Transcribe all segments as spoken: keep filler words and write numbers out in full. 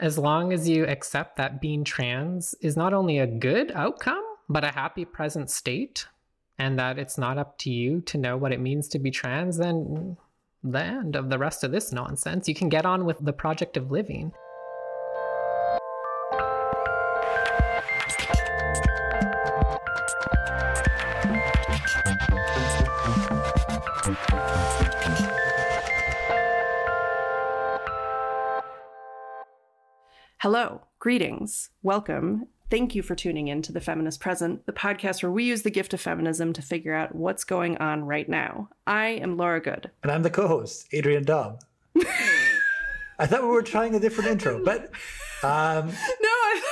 as long as you accept that being trans is not only a good outcome, but a happy present state, and that it's not up to you to know what it means to be trans, then the end of the rest of this nonsense. You can get on with the project of living. Hello, greetings, welcome. Thank you for tuning in to The Feminist Present, the podcast where we use the gift of feminism to figure out what's going on right now. I am Laura Good. And I'm the co-host, Adrian Daub. I thought we were trying a different intro, but... Um... No, I'm,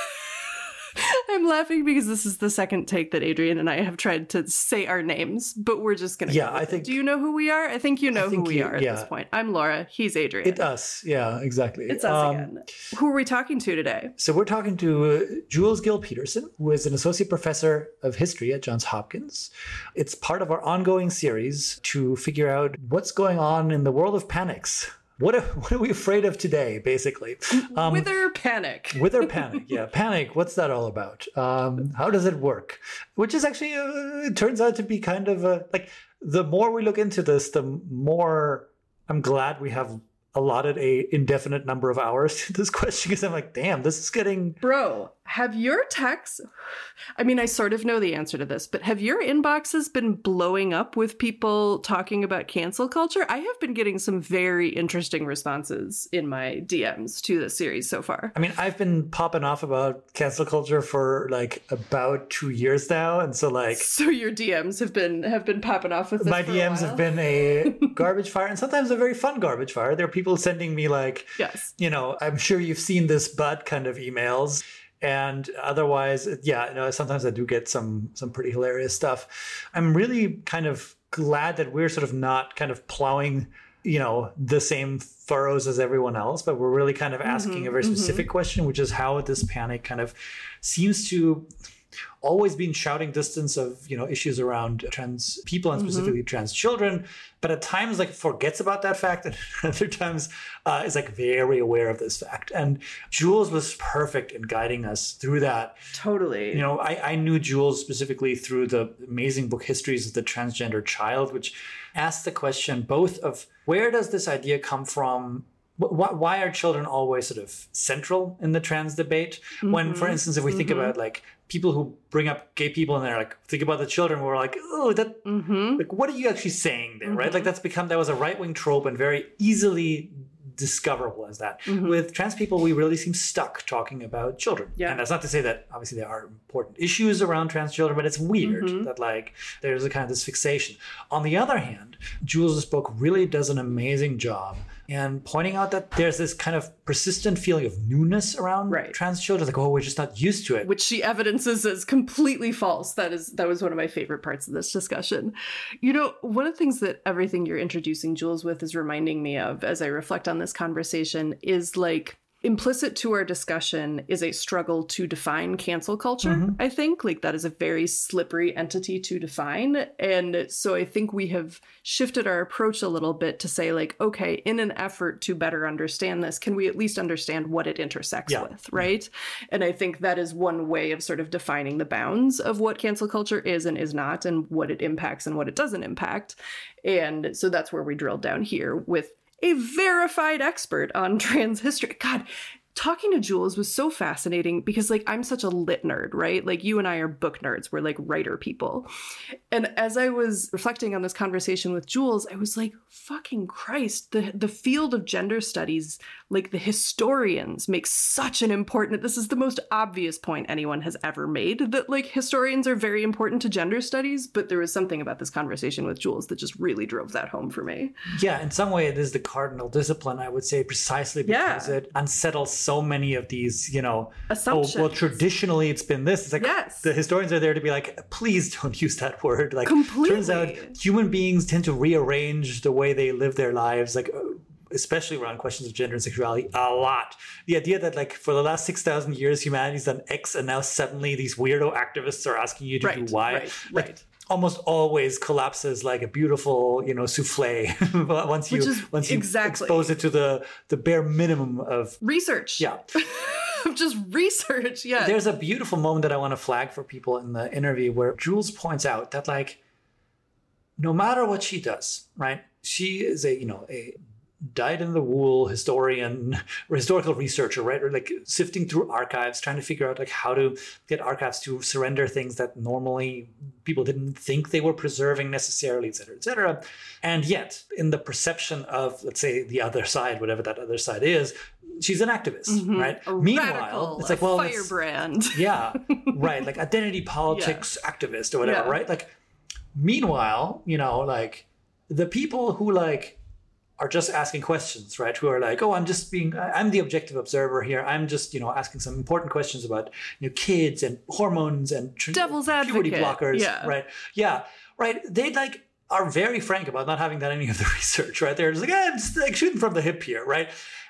I'm laughing because this is the second take that Adrian and I have tried to say our names, but we're just going to... Yeah, I think... It. Do you know who we are? I think you know think who we you, are at yeah. this point. I'm Laura. He's Adrian. It's us. Yeah, exactly. It's us um, again. Who are we talking to today? So we're talking to uh, Jules Gill-Peterson, who is an associate professor of history at Johns Hopkins. It's part of our ongoing series to figure out what's going on in the world of panics. What are, what are we afraid of today, basically? Um, Wither panic. Wither panic, yeah. Panic, what's that all about? Um, how does it work? Which is actually, uh, it turns out to be kind of a, like, the more we look into this, the more I'm glad we have allotted a indefinite number of hours to this question, because I'm like, damn, this is getting... Bro, have your texts... I mean, I sort of know the answer to this, but have your inboxes been blowing up with people talking about cancel culture? I have been getting some very interesting responses in my D Ms to this series so far. I mean, I've been popping off about cancel culture for like about two years now, and so like... So your D Ms have been have been popping off with this. My D Ms have been a garbage fire, and sometimes a very fun garbage fire. There are people People sending me like, yes, you know, I'm sure you've seen this, but kind of emails. And otherwise, yeah, you know, sometimes I do get some some pretty hilarious stuff. I'm really kind of glad that we're sort of not kind of plowing, you know, the same furrows as everyone else, but we're really kind of asking mm-hmm, a very specific mm-hmm. question, which is how this panic kind of seems to always been shouting distance of, you know, issues around trans people and specifically mm-hmm. trans children, but at times like forgets about that fact, and other times uh, is like very aware of this fact. And Jules was perfect in guiding us through that. Totally. You know, I, I knew Jules specifically through the amazing book Histories of the Transgender Child, which asks the question both of where does this idea come from? Why are children always sort of central in the trans debate? Mm-hmm. When, for instance, if we think mm-hmm. about like people who bring up gay people and they're like, think about the children, we're like, oh, that, mm-hmm. like, what are you actually saying there, mm-hmm. right? Like that's become, that was a right-wing trope and very easily discoverable as that. Mm-hmm. With trans people, we really seem stuck talking about children. Yeah. And that's not to say that obviously there are important issues around trans children, but it's weird mm-hmm. that like there's a kind of this fixation. On the other hand, Jules' book really does an amazing job and pointing out that there's this kind of persistent feeling of newness around right. trans children, like, oh, we're just not used to it. Which she evidences as completely false. That is, that was one of my favorite parts of this discussion. You know, one of the things that everything you're introducing Jules with is reminding me of, as I reflect on this conversation, is like, implicit to our discussion is a struggle to define cancel culture, mm-hmm. I think. Like, that is a very slippery entity to define. And so I think we have shifted our approach a little bit to say, like, okay, in an effort to better understand this, can we at least understand what it intersects yeah. with, right? Yeah. And I think that is one way of sort of defining the bounds of what cancel culture is and is not, and what it impacts and what it doesn't impact. And so that's where we drilled down here with a verified expert on trans history. God, talking to Jules was so fascinating because, like, I'm such a lit nerd, right? Like, you and I are book nerds. We're, like, writer people. And as I was reflecting on this conversation with Jules, I was like, fucking Christ, the, the field of gender studies, like, the historians make such an important... This is the most obvious point anyone has ever made, that, like, historians are very important to gender studies, but there was something about this conversation with Jules that just really drove that home for me. Yeah, in some way, it is the cardinal discipline, I would say, precisely because yeah. it unsettles so many of these, you know... Assumptions. Oh, well, traditionally, it's been this. It's like, yes. the historians are there to be like, please don't use that word. Like, completely. Turns out human beings tend to rearrange the way they live their lives, like especially around questions of gender and sexuality, a lot. The idea that like for the last six thousand years humanity's done X and now suddenly these weirdo activists are asking you to right, do Y. Right, like, right. almost always collapses like a beautiful, you know, souffle once you is, once you exactly. expose it to the the bare minimum of research. Yeah. Just research. Yeah. There's a beautiful moment that I want to flag for people in the interview where Jules points out that, like, no matter what she does, right? She is a, you know, a dyed-in-the-wool historian, or historical researcher, right? Or like sifting through archives, trying to figure out like how to get archives to surrender things that normally people didn't think they were preserving necessarily, et cetera, et cetera. And yet, in the perception of, let's say, the other side, whatever that other side is, she's an activist, mm-hmm. right? A Meanwhile, radical, it's like, well, firebrand. Yeah, right. Like identity politics yeah. activist or whatever, yeah. right? Like, meanwhile, you know, like the people who like are just asking questions, right? Who are like, oh, I'm just being, I'm the objective observer here. I'm just, you know, asking some important questions about, you know, kids and hormones and tr- devil's puberty blockers, yeah. right? Yeah, right. They like are very frank about not having done any of the research, right? They're just like, eh, I'm just like shooting from the hip here, right?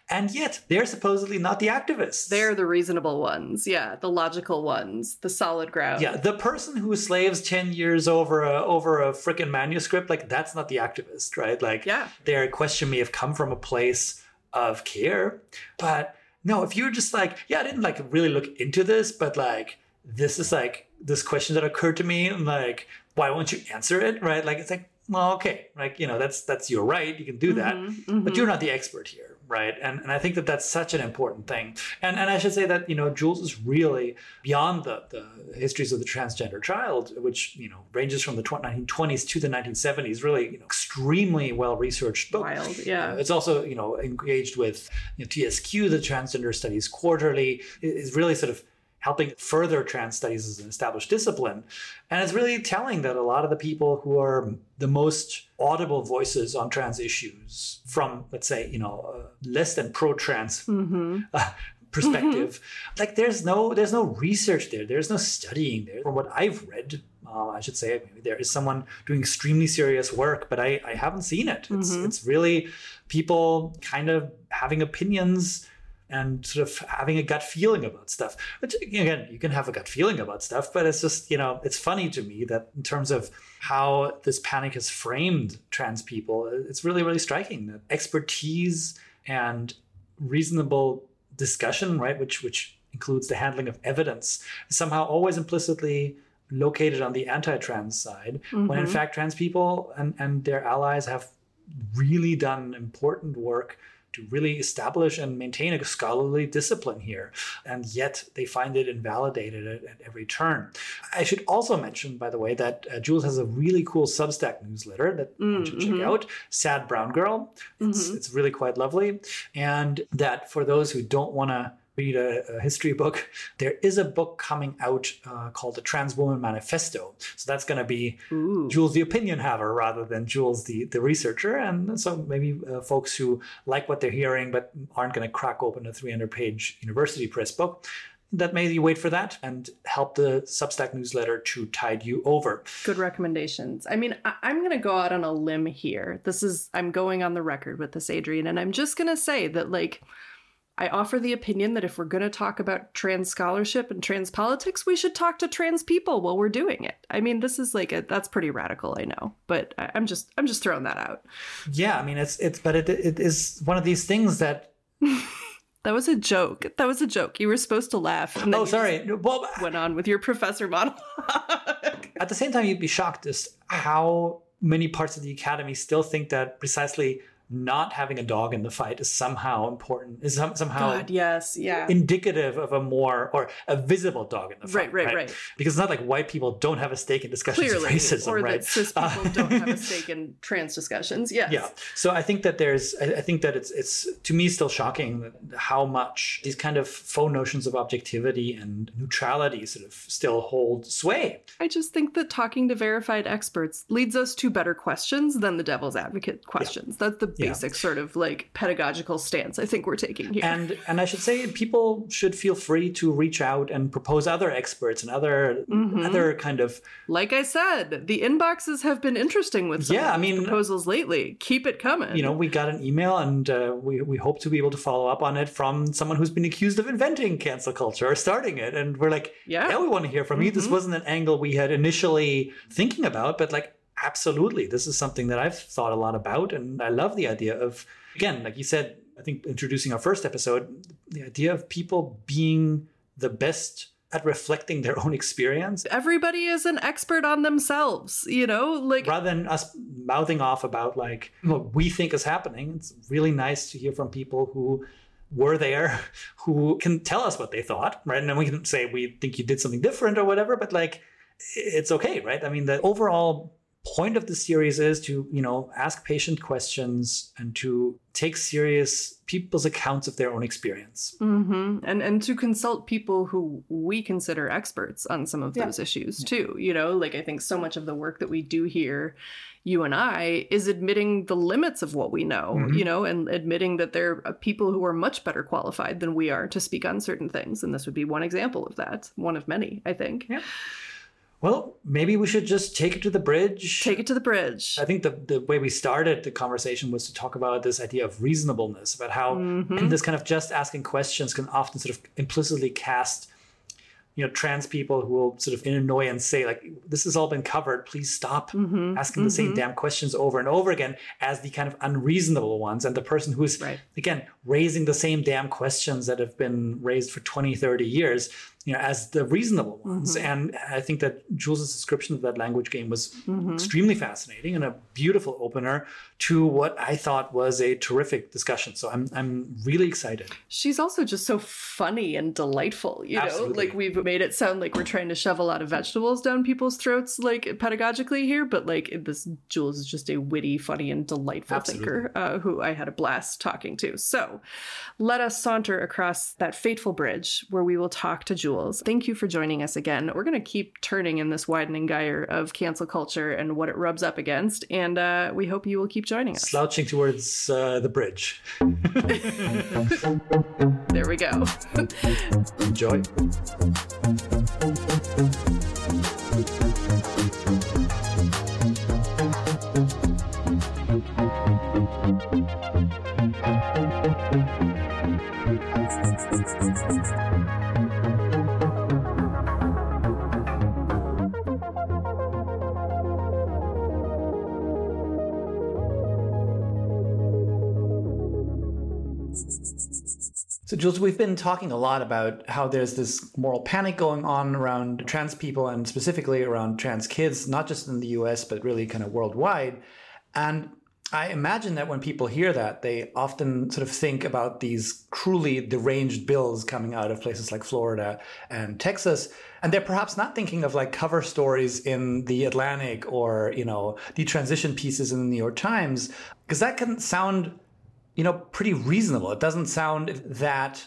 And yet they're supposedly not the activists. They're the reasonable ones. Yeah. The logical ones. The solid ground. Yeah. The person who slaves ten years over a, over a frickin' manuscript, like that's not the activist, right? Like yeah. their question may have come from a place of care. But no, if you're just like, yeah, I didn't like really look into this, but like this is like this question that occurred to me and like, why won't you answer it? Right. Like it's like, well, okay. Like, you know, that's, that's your right. You can do that, mm-hmm, mm-hmm. but you're not the expert here. Right. And and I think that that's such an important thing. And and I should say that, you know, Jules is really beyond the, the histories of the transgender child, which, you know, ranges from the nineteen twenties to the nineteen seventies, really, you know, extremely well-researched book. Wild, yeah. Uh, it's also, you know, engaged with you know, T S Q, the Transgender Studies Quarterly. It's really sort of helping further trans studies as an established discipline. And it's really telling that a lot of the people who are the most audible voices on trans issues from, let's say, you know, uh, less than pro-trans mm-hmm. uh, perspective, mm-hmm. like there's no there's no research there. There's no studying there. From what I've read, uh, I should say, maybe there is someone doing extremely serious work, but I, I haven't seen it. It's, mm-hmm. it's really people kind of having opinions and sort of having a gut feeling about stuff. Which, again, you can have a gut feeling about stuff, but it's just, you know, it's funny to me that in terms of how this panic has framed trans people, it's really, really striking that expertise and reasonable discussion, right, which which includes the handling of evidence, is somehow always implicitly located on the anti-trans side, mm-hmm. when in fact trans people and, and their allies have really done important work to really establish and maintain a scholarly discipline here. And yet they find it invalidated at, at every turn. I should also mention, by the way, that uh, Jules has a really cool Substack newsletter that mm, you should mm-hmm. check out, Sad Brown Girl. It's, mm-hmm. it's really quite lovely. And that for those who don't want to read a, a history book, there is a book coming out uh, called The Trans Woman Manifesto. So that's going to be Ooh. Jules the opinion haver rather than Jules the, the researcher. And so maybe uh, folks who like what they're hearing but aren't going to crack open a three hundred page University Press book, that maybe you wait for that and help the Substack newsletter to tide you over. Good recommendations. I mean, I- I'm going to go out on a limb here. This is, I'm going on the record with this, Adrian, and I'm just going to say that, like, I offer the opinion that if we're going to talk about trans scholarship and trans politics, we should talk to trans people while we're doing it. I mean, this is like a, that's pretty radical, I know, but I'm just I'm just throwing that out. Yeah, I mean, it's it's but it it is one of these things that. That was a joke. That was a joke. You were supposed to laugh. And then oh, sorry. Well, went on with your professor monologue. At the same time, you'd be shocked as how many parts of the academy still think that precisely not having a dog in the fight is somehow important, is some, somehow God, yes, yeah. indicative of a more, or a visible dog in the fight. Right, right, right, right. Because it's not like white people don't have a stake in discussions Clearly, of racism, or right? That cis people uh, don't have a stake in trans discussions, yes. Yeah. So I think that there's, I think that it's, it's to me, still shocking how much these kind of faux notions of objectivity and neutrality sort of still hold sway. I just think that talking to verified experts leads us to better questions than the devil's advocate questions. Yeah. That's the basic yeah. sort of like pedagogical stance I think we're taking here. And and I should say people should feel free to reach out and propose other experts and other mm-hmm. other kind of. Like I said, the inboxes have been interesting with some yeah, of I mean, proposals lately. Keep it coming. You know, we got an email and uh, we we hope to be able to follow up on it from someone who's been accused of inventing cancel culture or starting it. And we're like, yeah, yeah we want to hear from mm-hmm. you. This wasn't an angle we had initially thinking about, but like, absolutely. This is something that I've thought a lot about. And I love the idea of, again, like you said, I think introducing our first episode, the idea of people being the best at reflecting their own experience. Everybody is an expert on themselves, you know, like rather than us mouthing off about like what we think is happening. It's really nice to hear from people who were there, who can tell us what they thought, right? And then we can say, we think you did something different or whatever, but like, it's okay, right? I mean, the overall point of the series is to, you know, ask patient questions and to take serious people's accounts of their own experience. Mm-hmm. And and to consult people who we consider experts on some of yeah. those issues yeah. too. You know, like I think so much of the work that we do here, you and I, is admitting the limits of what we know, mm-hmm. you know, and admitting that there are people who are much better qualified than we are to speak on certain things. And this would be one example of that, one of many, I think. Yeah. Well, maybe we should just take it to the bridge. Take it to the bridge. I think the, the way we started the conversation was to talk about this idea of reasonableness, about how mm-hmm. and this kind of just asking questions can often sort of implicitly cast, you know, trans people who will sort of in annoyance say, like, this has all been covered. Please stop mm-hmm. asking mm-hmm. the same damn questions over and over again as the kind of unreasonable ones. And the person who's, right. again, raising the same damn questions that have been raised for twenty, thirty years, you know, as the reasonable ones. Mm-hmm. And I think that Jules' description of that language game was mm-hmm. extremely fascinating and a beautiful opener to what I thought was a terrific discussion. So I'm I'm really excited. She's also just so funny and delightful, you Absolutely. know, like we've made it sound like we're trying to shove a lot of vegetables down people's throats, like pedagogically here, but like this Jules is just a witty, funny, and delightful Absolutely. thinker uh, who I had a blast talking to. So let us saunter across that fateful bridge where we will talk to Jules. Thank you for joining us again. We're going to keep turning in this widening gyre of cancel culture and what it rubs up against. And uh, we hope you will keep joining us. Slouching towards uh, the bridge. There we go. Enjoy. So, Jules, we've been talking a lot about how there's this moral panic going on around trans people and specifically around trans kids, not just in the U S, but really kind of worldwide. And I imagine that when people hear that, they often sort of think about these cruelly deranged bills coming out of places like Florida and Texas. And they're perhaps not thinking of like cover stories in The Atlantic or, you know, detransition pieces in The New York Times, because that can sound, you know, pretty reasonable. It doesn't sound that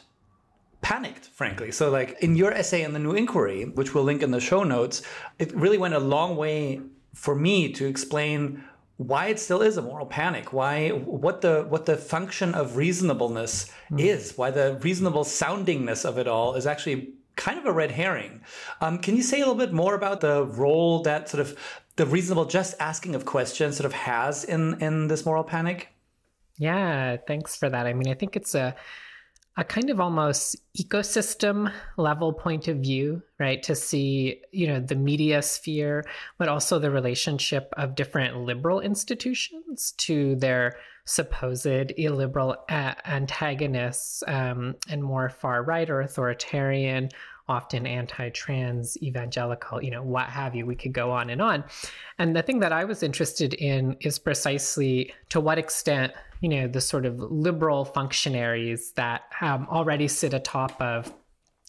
panicked, frankly. So like in your essay in The New Inquiry, which we'll link in the show notes, it really went a long way for me to explain why it still is a moral panic, why what the what the function of reasonableness mm. is, why the reasonable soundingness of it all is actually kind of a red herring. Um, can you say a little bit more about the role that sort of the reasonable just asking of questions sort of has in, in this moral panic? Yeah, thanks for that. I mean, I think it's a a kind of almost ecosystem level point of view, right? To see, you know, the media sphere, but also the relationship of different liberal institutions to their supposed illiberal a- antagonists um, and more far right or authoritarian, often anti-trans, evangelical, you know, what have you. We could go on and on. And the thing that I was interested in is precisely to what extent, you know, the sort of liberal functionaries that um, already sit atop of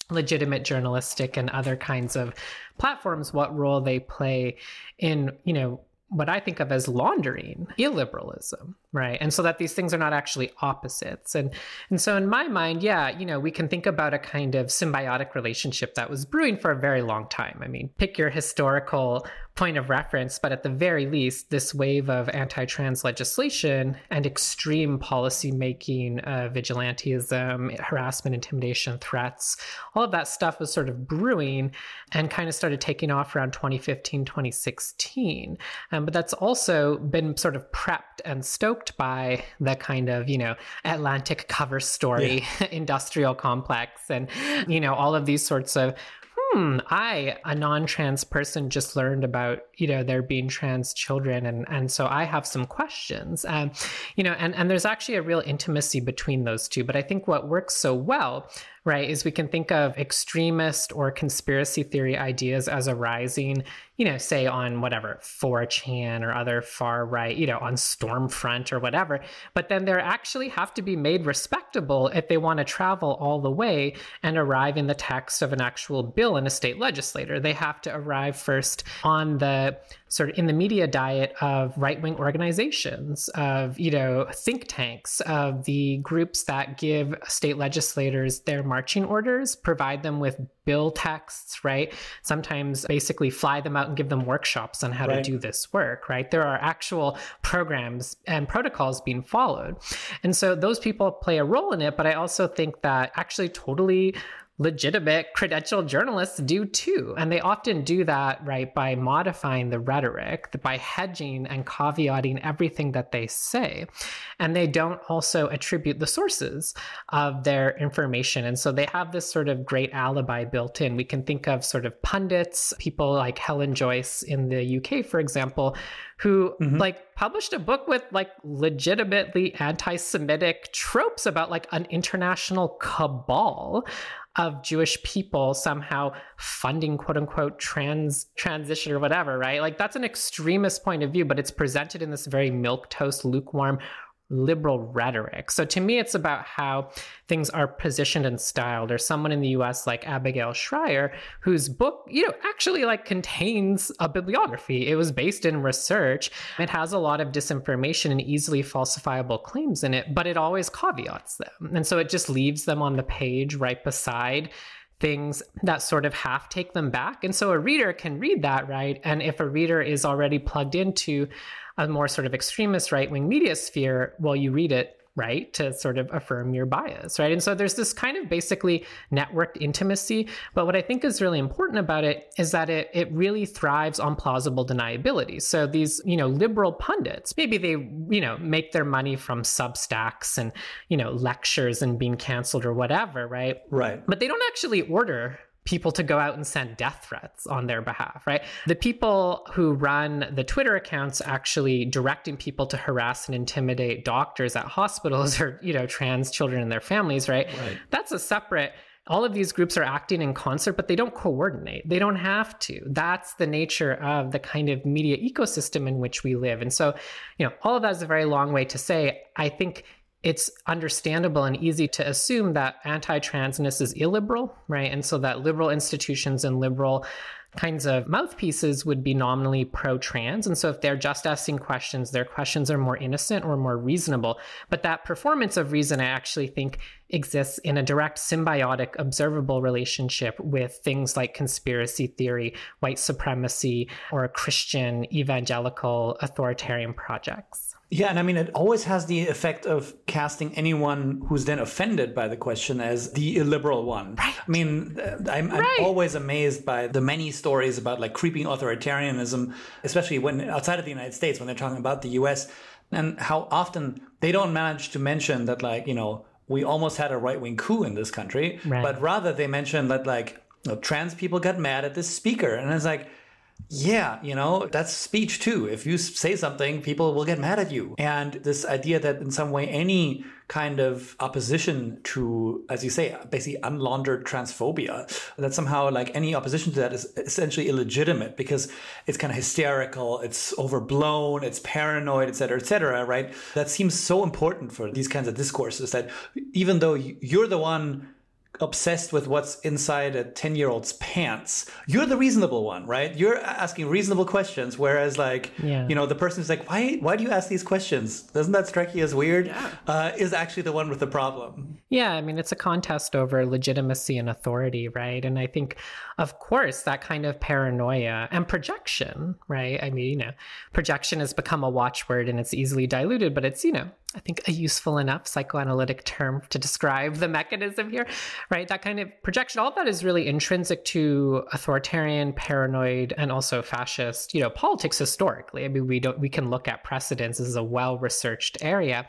legitimate journalistic and other kinds of platforms, what role they play in, you know, what I think of as laundering illiberalism. Right. And so that these things are not actually opposites. And and so in my mind, yeah, you know, we can think about a kind of symbiotic relationship that was brewing for a very long time. I mean, pick your historical point of reference, but at the very least, this wave of anti-trans legislation and extreme policymaking, uh, vigilantism, harassment, intimidation, threats, all of that stuff was sort of brewing and kind of started taking off around twenty fifteen, twenty sixteen. Um, but that's also been sort of prepped and stoked by the kind of, you know, Atlantic cover story, yeah. industrial complex, and, you know, all of these sorts of Hmm, I, a non-trans person, just learned about, you know, there being trans children. And, and so I have some questions, um, you know, and, and there's actually a real intimacy between those two. But I think what works so well, right, is we can think of extremist or conspiracy theory ideas as arising, you know, say on whatever, four chan or other far right, you know, on Stormfront or whatever. But then they actually have to be made respectable if they want to travel all the way and arrive in the text of an actual bill in a state legislator. They have to arrive first on the sort of in the media diet of right-wing organizations, of, you know, think tanks, of the groups that give state legislators their marching orders, provide them with bill texts, right? Sometimes basically fly them out and give them workshops on how right. to do this work, right? There are actual programs and protocols being followed. And so those people play a role in it, but I also think that actually totally legitimate credentialed journalists do too. And they often do that, right, by modifying the rhetoric, by hedging and caveating everything that they say. And they don't also attribute the sources of their information. And so they have this sort of great alibi built in. We can think of sort of pundits, people like Helen Joyce in the U K, for example, who mm-hmm. like published a book with like legitimately anti-Semitic tropes about like an international cabal of Jewish people somehow funding, quote unquote, trans transition or whatever, right? Like that's an extremist point of view, but it's presented in this very milquetoast, lukewarm, liberal rhetoric. So to me, it's about how things are positioned and styled. Or someone in the U S like Abigail Schreier, whose book, you know, actually like contains a bibliography. It was based in research. It has a lot of disinformation and easily falsifiable claims in it, but it always caveats them. And so it just leaves them on the page right beside things that sort of half take them back. And so a reader can read that, right? And if a reader is already plugged into a more sort of extremist right-wing media sphere, well, you read it, right, to sort of affirm your bias, right? And so there's this kind of basically networked intimacy. But what I think is really important about it is that it it really thrives on plausible deniability. So these, you know, liberal pundits, maybe they, you know, make their money from Substacks and, you know, lectures and being canceled or whatever, right? Right. But they don't actually order people to go out and send death threats on their behalf, right? The people who run the Twitter accounts actually directing people to harass and intimidate doctors at hospitals or, you know, trans children and their families, right? Right. That's a separate. All of these groups are acting in concert, but they don't coordinate. They don't have to. That's the nature of the kind of media ecosystem in which we live. And so, you know, all of that is a very long way to say, I think it's understandable and easy to assume that anti-transness is illiberal, right? And so that liberal institutions and liberal kinds of mouthpieces would be nominally pro-trans. And so if they're just asking questions, their questions are more innocent or more reasonable. But that performance of reason, I actually think, exists in a direct symbiotic observable relationship with things like conspiracy theory, white supremacy, or Christian evangelical authoritarian projects. Yeah, and I mean, it always has the effect of casting anyone who's then offended by the question as the illiberal one. Right. I mean, I'm, I'm right. always amazed by the many stories about like creeping authoritarianism, especially when outside of the United States, when they're talking about the U S, and how often they don't manage to mention that, like, you know, we almost had a right-wing coup in this country, right. but rather they mention that, like, you know, trans people got mad at this speaker. And it's like, yeah, you know, that's speech too. If you say something, people will get mad at you. And this idea that in some way any kind of opposition to, as you say, basically unlaundered transphobia, that somehow like any opposition to that is essentially illegitimate because it's kind of hysterical, it's overblown, it's paranoid, et cetera, et cetera, right? That seems so important for these kinds of discourses, that even though you're the one obsessed with what's inside a ten-year-old's pants, you're the reasonable one, right? You're asking reasonable questions, whereas, like, yeah. you know, the person who's like, why why do you ask these questions? Doesn't that strike you as weird? Yeah. Uh, is actually the one with the problem. Yeah, I mean, it's a contest over legitimacy and authority, right? And I think, of course, that kind of paranoia and projection, right? I mean, you know, projection has become a watchword and it's easily diluted, but it's, you know, I think a useful enough psychoanalytic term to describe the mechanism here, right? That kind of projection, all of that is really intrinsic to authoritarian, paranoid, and also fascist, you know, politics historically. I mean, we don't, we can look at precedents. This is a well-researched area.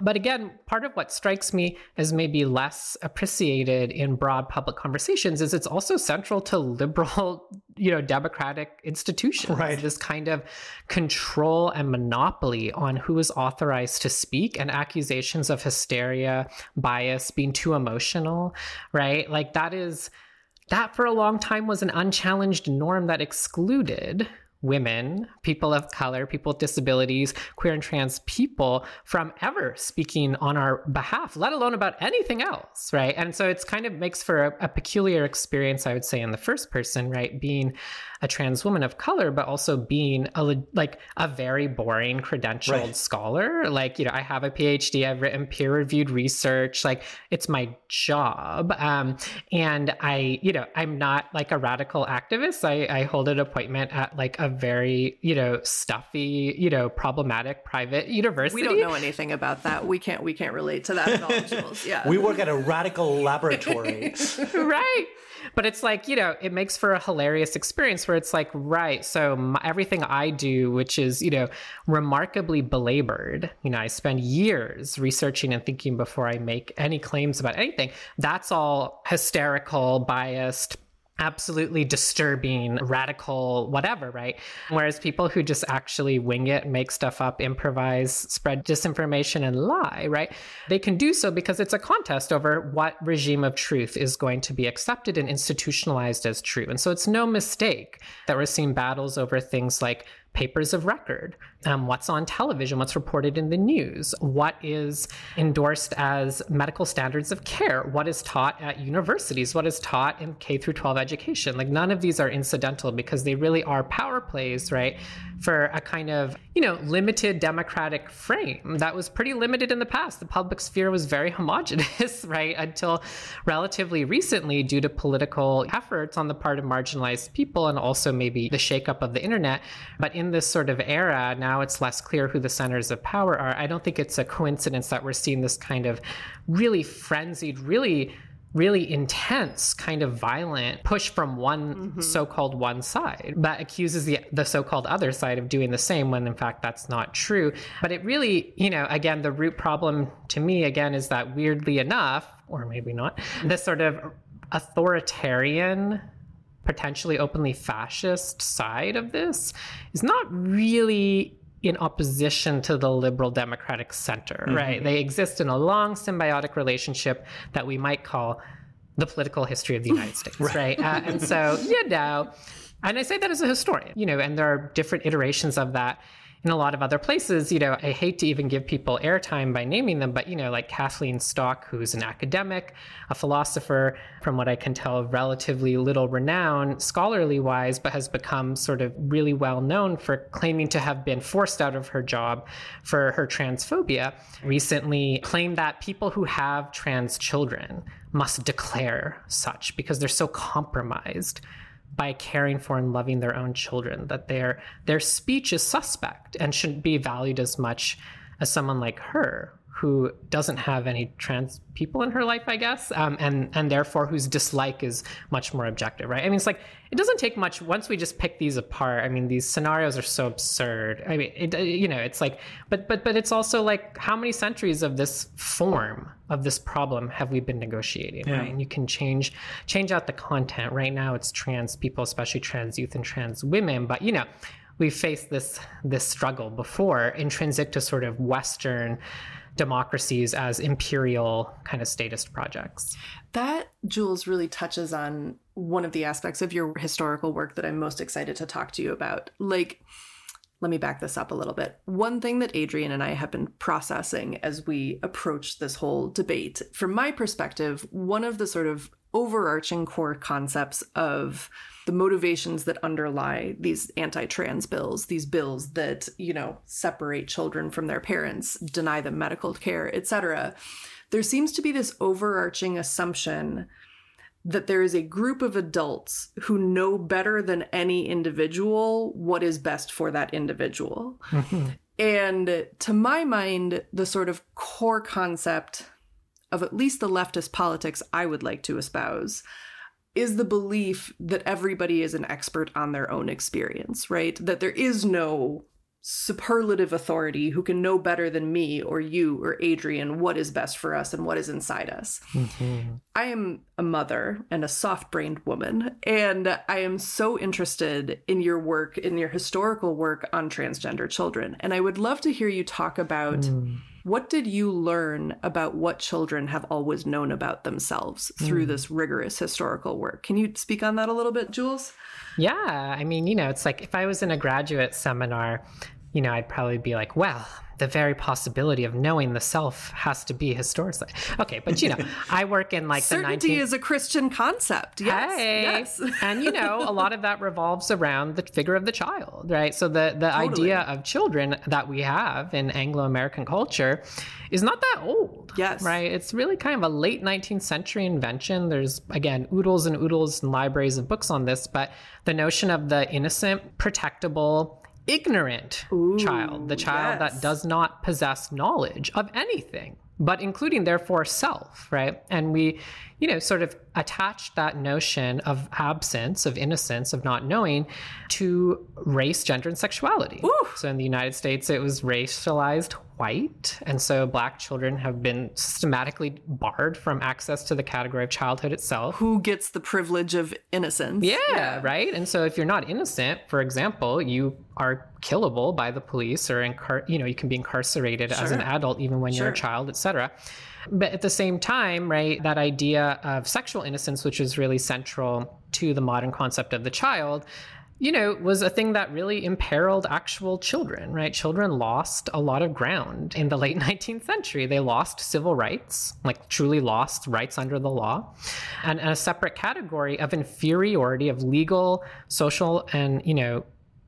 But again, part of what strikes me as maybe less appreciated in broad public conversations is it's also central to liberal, you know, democratic institutions. Right. This kind of control and monopoly on who is authorized to speak and accusations of hysteria, bias, being too emotional, right? Like that is, that for a long time was an unchallenged norm that excluded women, people of color, people with disabilities, queer and trans people from ever speaking on our behalf, let alone about anything else, right? And so it's kind of makes for a, a peculiar experience, I would say, in the first person, right? Being a trans woman of color, but also being a, like a very boring credentialed right. scholar. Like, you know, I have a PhD, I've written peer-reviewed research, like it's my job. Um, and I, you know, I'm not like a radical activist. I, I hold an appointment at like a very, you know, stuffy, you know, problematic private university. We don't know anything about that. We can't, we can't relate to that at all, Jules. Yeah. We work at a radical laboratory. Right. But it's like, you know, it makes for a hilarious experience where it's like, right, so my, everything I do, which is, you know, remarkably belabored, you know, I spend years researching and thinking before I make any claims about anything. That's all hysterical, biased, absolutely disturbing, radical, whatever, right? Whereas people who just actually wing it, make stuff up, improvise, spread disinformation and lie, right? They can do so because it's a contest over what regime of truth is going to be accepted and institutionalized as true. And so it's no mistake that we're seeing battles over things like papers of record, um, what's on television, what's reported in the news, what is endorsed as medical standards of care, what is taught at universities, what is taught in K through twelve education. Like none of these are incidental because they really are power plays, right? For a kind of, you know, limited democratic frame that was pretty limited in the past. The public sphere was very homogenous, right? Until relatively recently due to political efforts on the part of marginalized people and also maybe the shakeup of the internet. But in this sort of era, now it's less clear who the centers of power are. I don't think it's a coincidence that we're seeing this kind of really frenzied, really, really intense kind of violent push from one mm-hmm. so-called one side that accuses the, the so-called other side of doing the same when in fact that's not true. But it really, you know, again, the root problem to me, again, is that weirdly enough, or maybe not, this sort of authoritarian, potentially openly fascist side of this is not really in opposition to the liberal democratic center, mm-hmm. right? They exist in a long symbiotic relationship that we might call the political history of the United States, right? right? Uh, and so, you know, and I say that as a historian, you know, and there are different iterations of that in a lot of other places. You know, I hate to even give people airtime by naming them, but, you know, like Kathleen Stock, who's an academic, a philosopher, from what I can tell, relatively little renown scholarly wise, but has become sort of really well known for claiming to have been forced out of her job for her transphobia, recently claimed that people who have trans children must declare such because they're so compromised by caring for and loving their own children, that their their speech is suspect and shouldn't be valued as much as someone like her, who doesn't have any trans people in her life, I guess, um, and and therefore whose dislike is much more objective, right? I mean, it's like, it doesn't take much once we just pick these apart. I mean, these scenarios are so absurd. I mean, it, you know, it's like, but but but it's also like, how many centuries of this form of this problem have we been negotiating, yeah. right? And you can change change out the content. Right now, it's trans people, especially trans youth and trans women, but you know, we've faced this this struggle before, intrinsic to sort of Western democracies as imperial kind of statist projects. That, Jules, really touches on one of the aspects of your historical work that I'm most excited to talk to you about. Like, Let me back this up a little bit. One thing that Adrian and I have been processing as we approach this whole debate, from my perspective, one of the sort of overarching core concepts of the motivations that underlie these anti-trans bills, these bills that, you know, separate children from their parents, deny them medical care, et cetera, there seems to be this overarching assumption that there is a group of adults who know better than any individual what is best for that individual. Mm-hmm. And to my mind, the sort of core concept of at least the leftist politics I would like to espouse is the belief that everybody is an expert on their own experience, right? That there is no superlative authority who can know better than me or you or Adrian what is best for us and what is inside us. Mm-hmm. I am a mother and a soft-brained woman, and I am so interested in your work, in your historical work on transgender children. And I would love to hear you talk about mm. what did you learn about what children have always known about themselves through mm. this rigorous historical work? Can you speak on that a little bit, Jules? Yeah. I mean, you know, it's like if I was in a graduate seminar, you know, I'd probably be like, well, the very possibility of knowing the self has to be historically. Okay. But, you know, I work in like certainty the nineteenth... is a Christian concept. Yes. Hey. Yes. And, you know, a lot of that revolves around the figure of the child, right? So the, the totally. idea of children that we have in Anglo-American culture is not that old. Yes. Right. It's really kind of a late nineteenth century invention. There's, again, oodles and oodles and libraries of books on this, but the notion of the innocent, protectable, ignorant Ooh, child, the child yes. that does not possess knowledge of anything, but including therefore self, right? And we, you know, sort of attach that notion of absence, of innocence, of not knowing to race, gender, and sexuality. Ooh. So in the United States, it was racialized white. And so Black children have been systematically barred from access to the category of childhood itself. Who gets the privilege of innocence? Yeah, yeah, right. And so if you're not innocent, for example, you are killable by the police or, incar- you know, you can be incarcerated sure. as an adult, even when sure. you're a child, et cetera. But at the same time, right, that idea of sexual innocence, which is really central to the modern concept of the child, you know, was a thing that really imperiled actual children, right? Children lost a lot of ground in the late nineteenth century. They lost civil rights, like truly lost rights under the law, and, and a separate category of inferiority, of legal, social, and, you know,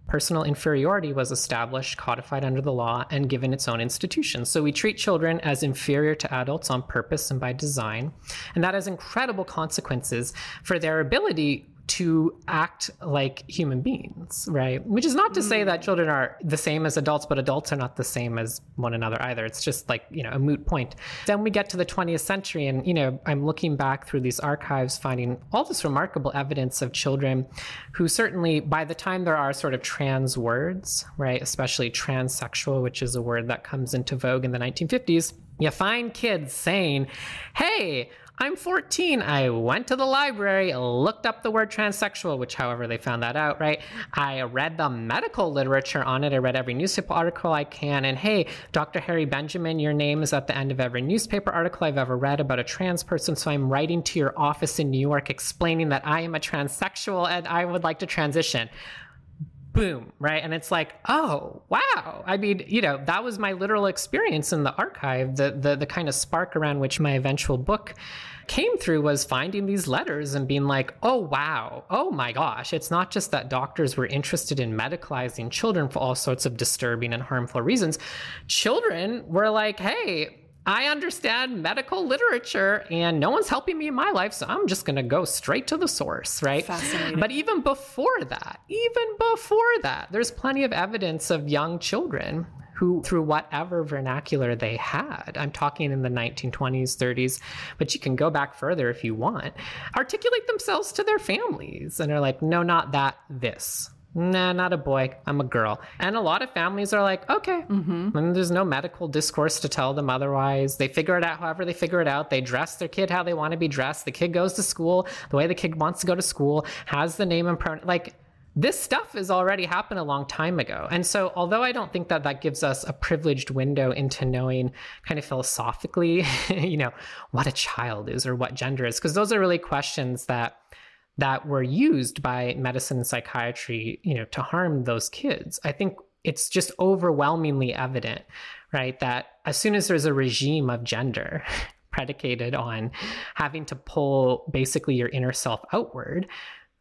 personal inferiority was established, codified under the law, and given its own institutions. So we treat children as inferior to adults on purpose and by design. And that has incredible consequences for their ability to act like human beings, right? Which is not to say that children are the same as adults, but adults are not the same as one another either. It's just like, you know, a moot point. Then we get to the twentieth century and, you know, I'm looking back through these archives, finding all this remarkable evidence of children who certainly, by the time there are sort of trans words, right? Especially transsexual, which is a word that comes into vogue in the nineteen fifties, you find kids saying, hey, I'm fourteen. I went to the library, looked up the word transsexual, which however they found that out, right? I read the medical literature on it. I read every newspaper article I can. And hey, Doctor Harry Benjamin, your name is at the end of every newspaper article I've ever read about a trans person. So I'm writing to your office in New York explaining that I am a transsexual and I would like to transition. Boom, right? And it's like, oh, wow. I mean, you know, that was my literal experience in the archive. The, the, the kind of spark around which my eventual book came through was finding these letters and being like, oh, wow. Oh my gosh. It's not just that doctors were interested in medicalizing children for all sorts of disturbing and harmful reasons. Children were like, hey, I understand medical literature and no one's helping me in my life, so I'm just going to go straight to the source, right? Fascinating. But even before that, even before that, there's plenty of evidence of young children who, through whatever vernacular they had, I'm talking in the nineteen twenties, thirties, but you can go back further if you want, articulate themselves to their families and are like, no, not that, this. Nah, not a boy. I'm a girl. And a lot of families are like, okay. Mm-hmm. And there's no medical discourse to tell them otherwise. They figure it out however they figure it out. They dress their kid how they want to be dressed. The kid goes to school the way the kid wants to go to school, has the name and pronoun. Like, this stuff has already happened a long time ago. And so although I don't think that that gives us a privileged window into knowing kind of philosophically, you know, what a child is or what gender is, because those are really questions that that were used by medicine and psychiatry, you know, to harm those kids. I think it's just overwhelmingly evident, right, that as soon as there's a regime of gender predicated on having to pull basically your inner self outward,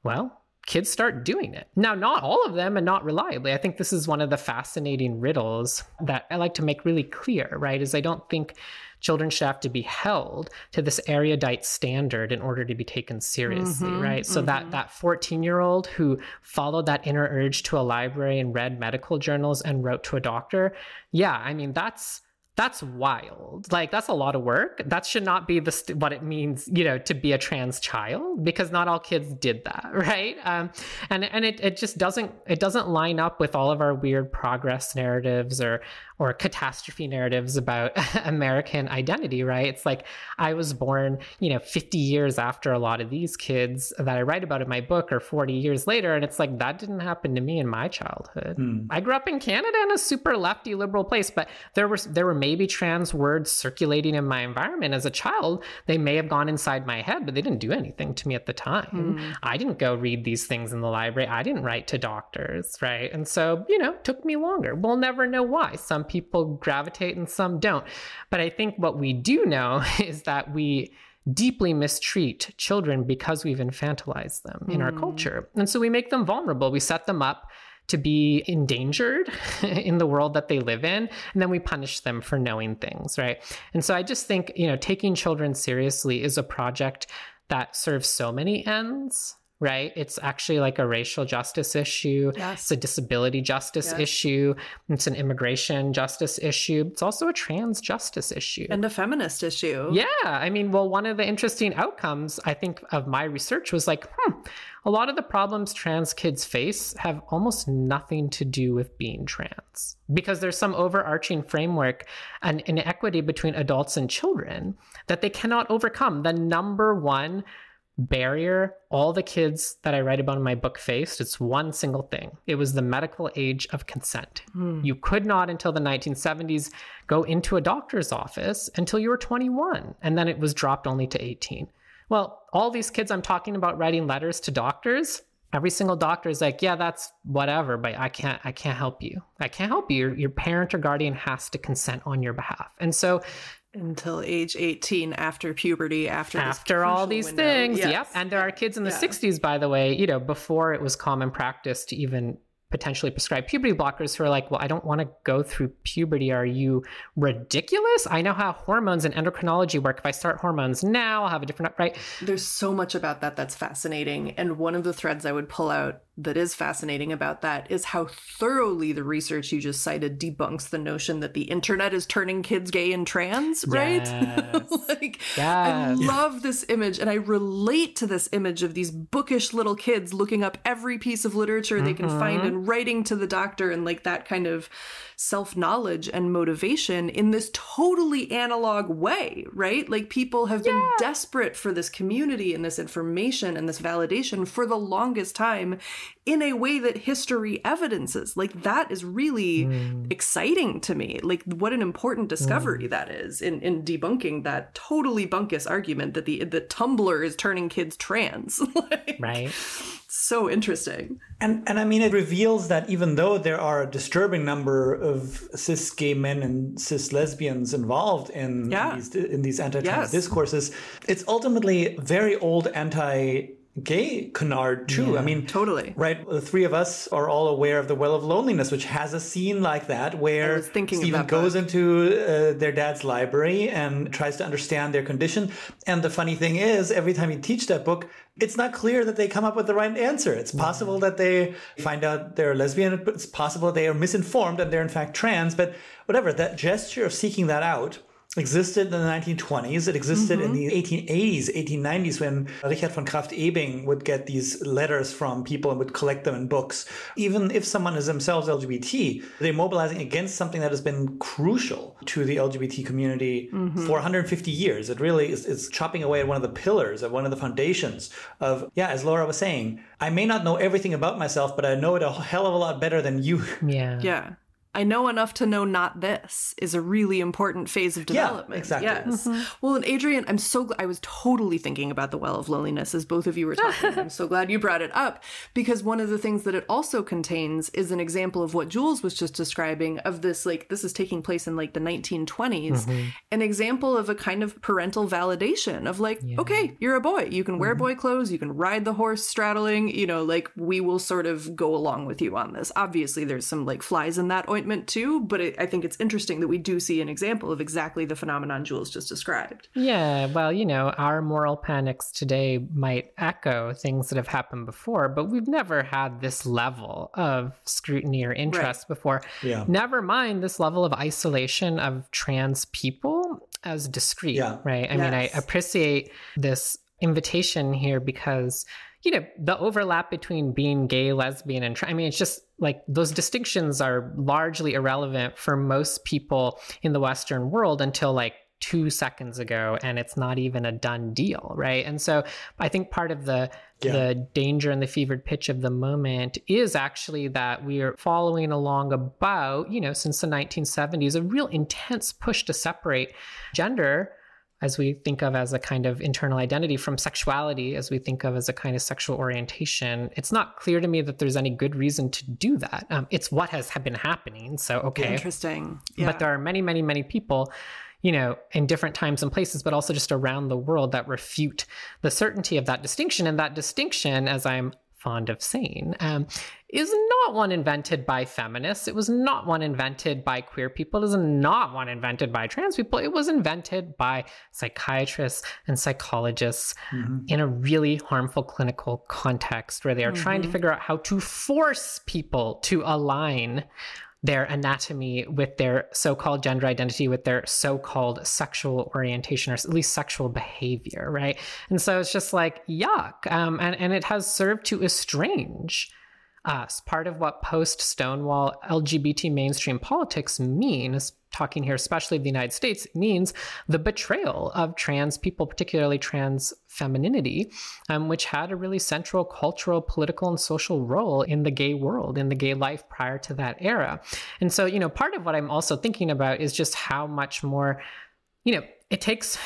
well, kids start doing it. Now, not all of them and not reliably. I think this is one of the fascinating riddles that I like to make really clear, right, is I don't think children should have to be held to this erudite standard in order to be taken seriously, mm-hmm, right? So mm-hmm. that that fourteen-year-old who followed that inner urge to a library and read medical journals and wrote to a doctor, yeah, I mean, that's that's wild. Like, that's a lot of work. That should not be the st- what it means, you know, to be a trans child, because not all kids did that, right? Um, and and it it just doesn't it doesn't line up with all of our weird progress narratives or or catastrophe narratives about American identity, right? It's like, I was born, you know, fifty years after a lot of these kids that I write about in my book, or forty years later, and it's like, that didn't happen to me in my childhood. Mm. I grew up in Canada in a super lefty liberal place, but there were there were maybe trans words circulating in my environment as a child. They may have gone inside my head, but they didn't do anything to me at the time. Mm. I didn't go read these things in the library. I didn't write to doctors, right? And so, you know, it took me longer. We'll never know why. Some people gravitate and some don't. But I think what we do know is that we deeply mistreat children because we've infantilized them mm. in our culture. And so we make them vulnerable. We set them up to be endangered in the world that they live in, and then we punish them for knowing things, right? And so I just think, you know, taking children seriously is a project that serves so many ends, right? It's actually like a racial justice issue. Yes. It's a disability justice yes. issue. It's an immigration justice issue. It's also a trans justice issue. And a feminist issue. Yeah. I mean, well, one of the interesting outcomes, I think, of my research was like, hmm, a lot of the problems trans kids face have almost nothing to do with being trans, because there's some overarching framework and inequity between adults and children that they cannot overcome. The number one barrier all the kids that I write about in my book faced, it's one single thing. It was the medical age of consent. Mm. You could not, until the nineteen seventies, go into a doctor's office until you were twenty-one, and then it was dropped only to eighteen. Well, all these kids I'm talking about writing letters to doctors, every single doctor is like, yeah, that's whatever, but I can't, I can't help you. I can't help you. Your, your parent or guardian has to consent on your behalf. And so until age eighteen, after puberty, after after all these window. things. Yes. Yep. And there are kids in the yeah. sixties, by the way, you know, before it was common practice to even potentially prescribe puberty blockers, who are like, well, I don't want to go through puberty. Are you ridiculous? I know how hormones and endocrinology work. If I start hormones now, I'll have a different, right? There's so much about that that's fascinating. And one of the threads I would pull out that is fascinating about that is how thoroughly the research you just cited debunks the notion that the internet is turning kids gay and trans, right? Yes. like, yes. I love this image, and I relate to this image of these bookish little kids looking up every piece of literature mm-hmm. they can find and writing to the doctor, and like that kind of self-knowledge and motivation in this totally analog way, right? Like, people have yeah. been desperate for this community and this information and this validation for the longest time, in a way that history evidences. Like, that is really mm. exciting to me. Like, what an important discovery mm. that is in, in debunking that totally bunkus argument that the the Tumblr is turning kids trans. like, right. So interesting. And and I mean, it reveals that even though there are a disturbing number of cis gay men and cis lesbians involved in, yeah. in these, in these anti-trans yes. discourses, it's ultimately very old anti gay canard too. Yeah, I mean, totally. Right. The three of us are all aware of The Well of Loneliness, which has a scene like that where Stephen goes that. into uh, their dad's library and tries to understand their condition. And the funny thing is, every time you teach that book, it's not clear that they come up with the right answer. It's possible yeah. that they find out they're lesbian, but it's possible they are misinformed and they're in fact trans. But whatever, that gesture of seeking that out existed in the nineteen twenties. It existed mm-hmm. in the eighteen eighties, eighteen nineties, when Richard von Krafft-Ebing would get these letters from people and would collect them in books. Even if someone is themselves L G B T, they're mobilizing against something that has been crucial to the L G B T community mm-hmm. for one hundred fifty years. It really is it's chopping away at one of the pillars, at one of the foundations of, yeah, as Laura was saying, I may not know everything about myself, but I know it a hell of a lot better than you. Yeah. Yeah. I know enough to know not this is a really important phase of development. Yeah, exactly. Yes. Mm-hmm. Well, and Adrian, I'm so glad, I was totally thinking about The Well of Loneliness as both of you were talking. I'm so glad you brought it up, because one of the things that it also contains is an example of what Jules was just describing of this, like, this is taking place in like the nineteen twenties, mm-hmm. an example of a kind of parental validation of like, yeah. okay, you're a boy. You can wear mm-hmm. boy clothes. You can ride the horse straddling, you know, like we will sort of go along with you on this. Obviously there's some like flies in that ointment too, but it, I think it's interesting that we do see an example of exactly the phenomenon Jules just described. Yeah, well, you know, our moral panics today might echo things that have happened before, but we've never had this level of scrutiny or interest right. before. Yeah. Never mind this level of isolation of trans people as discrete, yeah. right? I yes. mean, I appreciate this invitation here because, you know, the overlap between being gay, lesbian, and trans, I mean, it's just like those distinctions are largely irrelevant for most people in the Western world until like two seconds ago, and it's not even a done deal, right? And so I think part of the yeah. the danger and the fevered pitch of the moment is actually that we are following along about, you know, since the nineteen seventies, a real intense push to separate gender as we think of as a kind of internal identity from sexuality, as we think of as a kind of sexual orientation. It's not clear to me that there's any good reason to do that. Um, it's what has been happening. So, okay. Interesting. Yeah. But there are many, many, many people, you know, in different times and places, but also just around the world that refute the certainty of that distinction. And that distinction, as I'm fond of saying, um, is not one invented by feminists. It was not one invented by queer people. It was not one invented by trans people. It was invented by psychiatrists and psychologists mm-hmm. in a really harmful clinical context where they are mm-hmm. trying to figure out how to force people to align their anatomy with their so-called gender identity, with their so-called sexual orientation, or at least sexual behavior, right? And so it's just like, yuck. Um, and, and it has served to estrange us. Part of what post-Stonewall L G B T mainstream politics means, talking here especially of the United States, means the betrayal of trans people, particularly trans femininity, um, which had a really central cultural, political, and social role in the gay world, in the gay life prior to that era. And so, you know, part of what I'm also thinking about is just how much more, you know, it takes...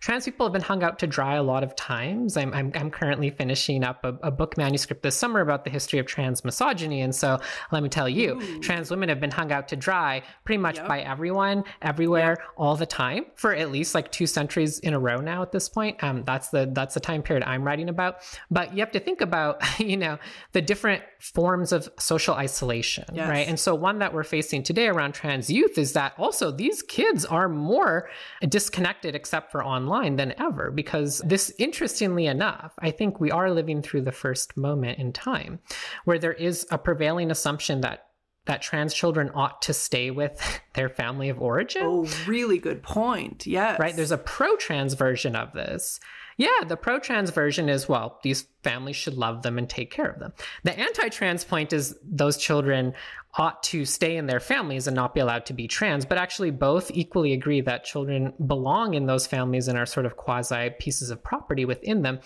Trans people have been hung out to dry a lot of times. I'm I'm, I'm currently finishing up a, a book manuscript this summer about the history of trans misogyny. And so let me tell you, Ooh. Trans women have been hung out to dry pretty much yep. by everyone, everywhere, yep. all the time for at least like two centuries in a row now at this point. Um, that's the that's the time period I'm writing about. But you have to think about, you know, the different forms of social isolation, yes. right? And so one that we're facing today around trans youth is that also these kids are more disconnected except for online than ever, because this, interestingly enough, I think we are living through the first moment in time where there is a prevailing assumption that that trans children ought to stay with their family of origin. Oh, really good point. Yes. Right? There's a pro-trans version of this. Yeah, the pro-trans version is, well, these families should love them and take care of them. The anti-trans point is those children ought to stay in their families and not be allowed to be trans, but actually both equally agree that children belong in those families and are sort of quasi pieces of property within them.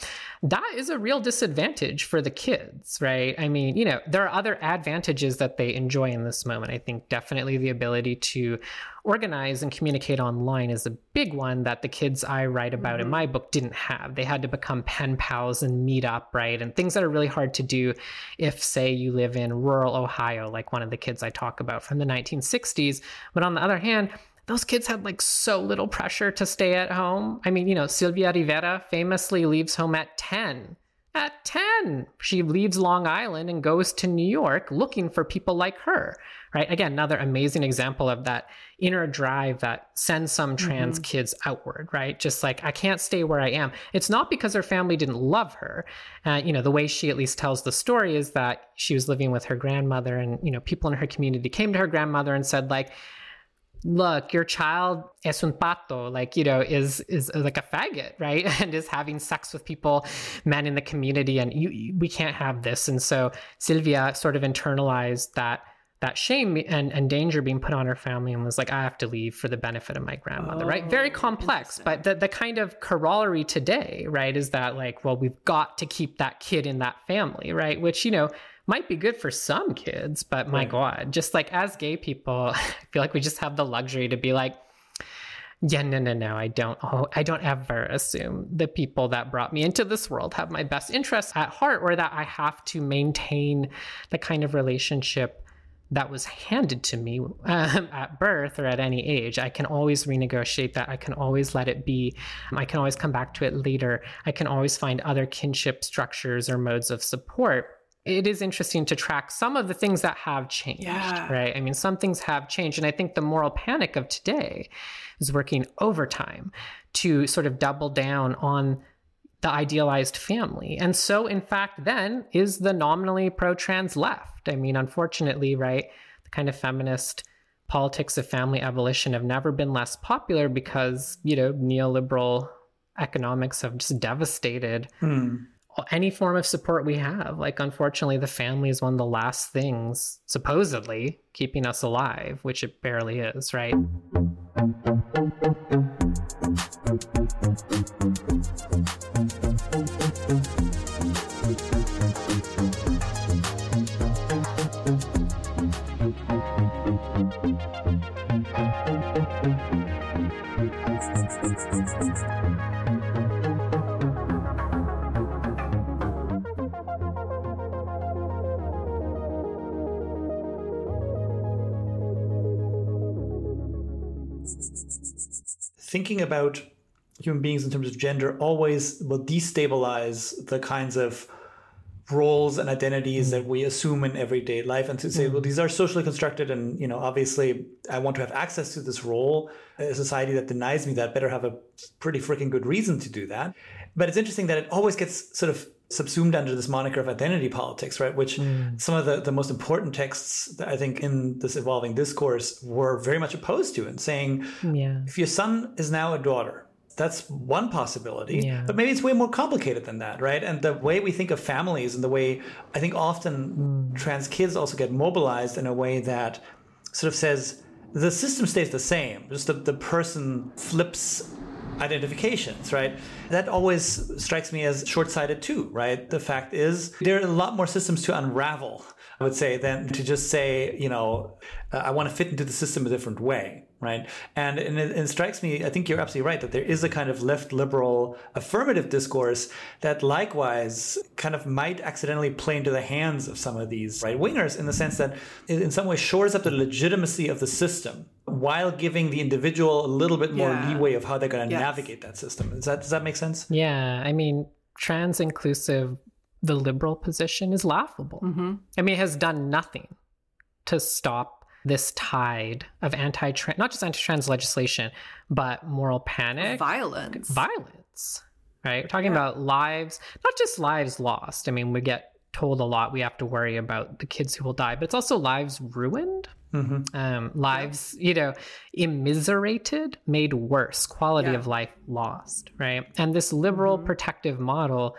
That is a real disadvantage for the kids, right? I mean, you know, there are other advantages that they enjoy in this moment. I think definitely the ability to organize and communicate online is a big one that the kids I write about mm-hmm. in my book didn't have. They had to become pen pals and meet up, right? And things that are really hard to do if, say, you live in rural Ohio, like one of the kids I talk about from the nineteen sixties. But on the other hand, those kids had like so little pressure to stay at home. I mean, you know, Sylvia Rivera famously leaves home at ten. At ten, she leaves Long Island and goes to New York looking for people like her, right? Again, another amazing example of that inner drive that sends some trans mm-hmm. kids outward, right? Just like, I can't stay where I am. It's not because her family didn't love her. Uh, you know, the way she at least tells the story is that she was living with her grandmother and, you know, people in her community came to her grandmother and said like, look, your child es un pato, like, you know, is is like a faggot, right? And is having sex with people, men in the community, and you, you, we can't have this. And so Sylvia sort of internalized that that shame and, and danger being put on her family and was like, I have to leave for the benefit of my grandmother, oh, right? Very complex, but the, the kind of corollary today, right, is that like, well, we've got to keep that kid in that family, right? Which, you know, might be good for some kids, but my right. God, just like as gay people, I feel like we just have the luxury to be like, yeah, no, no, no, I don't, oh, I don't ever assume the people that brought me into this world have my best interests at heart, or that I have to maintain the kind of relationship that was handed to me um, at birth or at any age. I can always renegotiate that. I can always let it be. I can always come back to it later. I can always find other kinship structures or modes of support. It is interesting to track some of the things that have changed, yeah. right? I mean, some things have changed. And I think the moral panic of today is working overtime to sort of double down on the idealized family. And so, in fact, then is the nominally pro-trans left. I mean, unfortunately, right, the kind of feminist politics of family abolition have never been less popular because, you know, neoliberal economics have just devastated mm. any form of support we have. Like, unfortunately, the family is one of the last things, supposedly, keeping us alive, which it barely is, right? Thinking about human beings in terms of gender always will destabilize the kinds of roles and identities mm. that we assume in everyday life, and to say, mm. well, these are socially constructed, and, you know, obviously I want to have access to this role. A society that denies me that better have a pretty freaking good reason to do that. But it's interesting that it always gets sort of subsumed under this moniker of identity politics, right? Which mm. some of the, the most important texts that I think in this evolving discourse were very much opposed to, and saying, yeah. if your son is now a daughter, that's one possibility, yeah. but maybe it's way more complicated than that, right? And the way we think of families, and the way I think often mm. trans kids also get mobilized in a way that sort of says the system stays the same, just the, the person flips identifications, right? That always strikes me as short-sighted too, right? The fact is there are a lot more systems to unravel, I would say, than to just say, you know, uh, I want to fit into the system a different way. Right. And, and it, it strikes me, I think you're absolutely right, that there is a kind of left liberal affirmative discourse that likewise kind of might accidentally play into the hands of some of these right wingers, in the sense that it in some way shores up the legitimacy of the system while giving the individual a little bit more yeah. leeway of how they're going to yes. navigate that system. Does that, does that make sense? Yeah. I mean, trans inclusive, the liberal position is laughable. Mm-hmm. I mean, it has done nothing to stop this tide of anti-trans, not just anti-trans legislation, but moral panic. Violence. Violence, right? We're talking yeah. about lives, not just lives lost. I mean, we get told a lot we have to worry about the kids who will die, but it's also lives ruined, mm-hmm. um, lives, yeah. you know, immiserated, made worse, quality yeah. of life lost, right? And this liberal mm-hmm. protective model,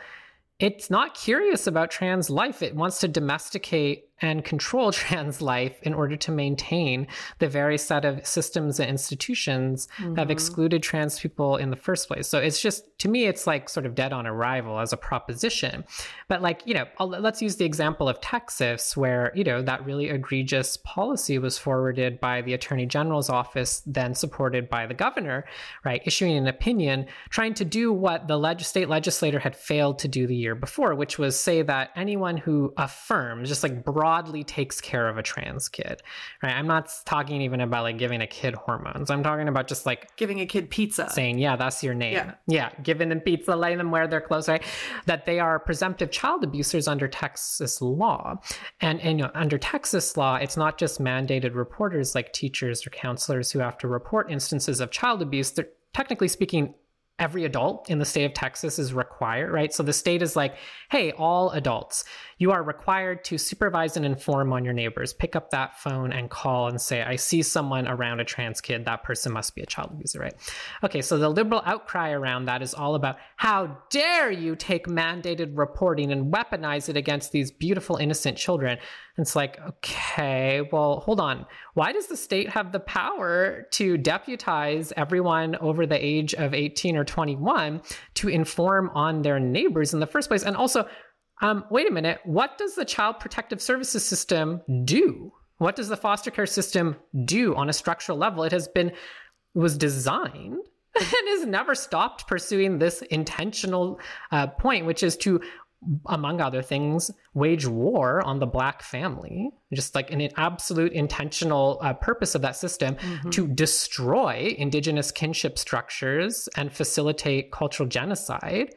it's not curious about trans life. It wants to domesticate and control trans life in order to maintain the very set of systems and institutions mm-hmm. that have excluded trans people in the first place. So it's just, to me, it's like sort of dead on arrival as a proposition. But like, you know, I'll, let's use the example of Texas, where, you know, that really egregious policy was forwarded by the Attorney General's office, then supported by the governor, right, issuing an opinion, trying to do what the leg- state legislator had failed to do the year before, which was say that anyone who affirms, just like broad broadly takes care of a trans kid, right? I'm not talking even about like giving a kid hormones. I'm talking about just like giving a kid pizza, saying, yeah, that's your name. Yeah. yeah. Giving them pizza, letting them wear their clothes, right? That they are presumptive child abusers under Texas law. And, and, you know, under Texas law, it's not just mandated reporters like teachers or counselors who have to report instances of child abuse. They're technically speaking, every adult in the state of Texas is required, right? So the state is like, hey, all adults, you are required to supervise and inform on your neighbors. Pick up that phone and call and say, I see someone around a trans kid. That person must be a child abuser, right? Okay, so the liberal outcry around that is all about, how dare you take mandated reporting and weaponize it against these beautiful, innocent children? And it's like, okay, well, hold on. Why does the state have the power to deputize everyone over the age of eighteen or twenty-one to inform on their neighbors in the first place? And also, um, wait a minute, what does the child protective services system do? What does the foster care system do on a structural level? It has been, was designed and has never stopped pursuing this intentional uh, point, which is to, among other things, wage war on the Black family, just like an absolute intentional uh, purpose of that system mm-hmm. to destroy Indigenous kinship structures and facilitate cultural genocide.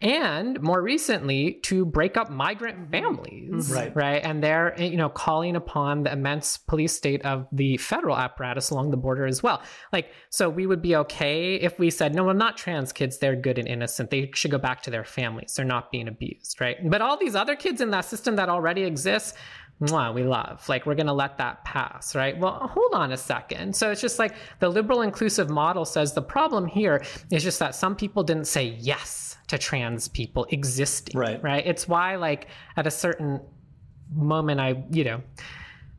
And more recently, to break up migrant families, right? right? And they're, you know, calling upon the immense police state of the federal apparatus along the border as well. Like, so we would be okay if we said, no, well, not trans kids. They're good and innocent. They should go back to their families. They're not being abused, right? But all these other kids in that system that already exists, mwah, we love, like, we're going to let that pass, right? Well, hold on a second. So it's just like the liberal inclusive model says the problem here is just that some people didn't say yes to trans people existing, right? right? It's why, like, at a certain moment, I, you know,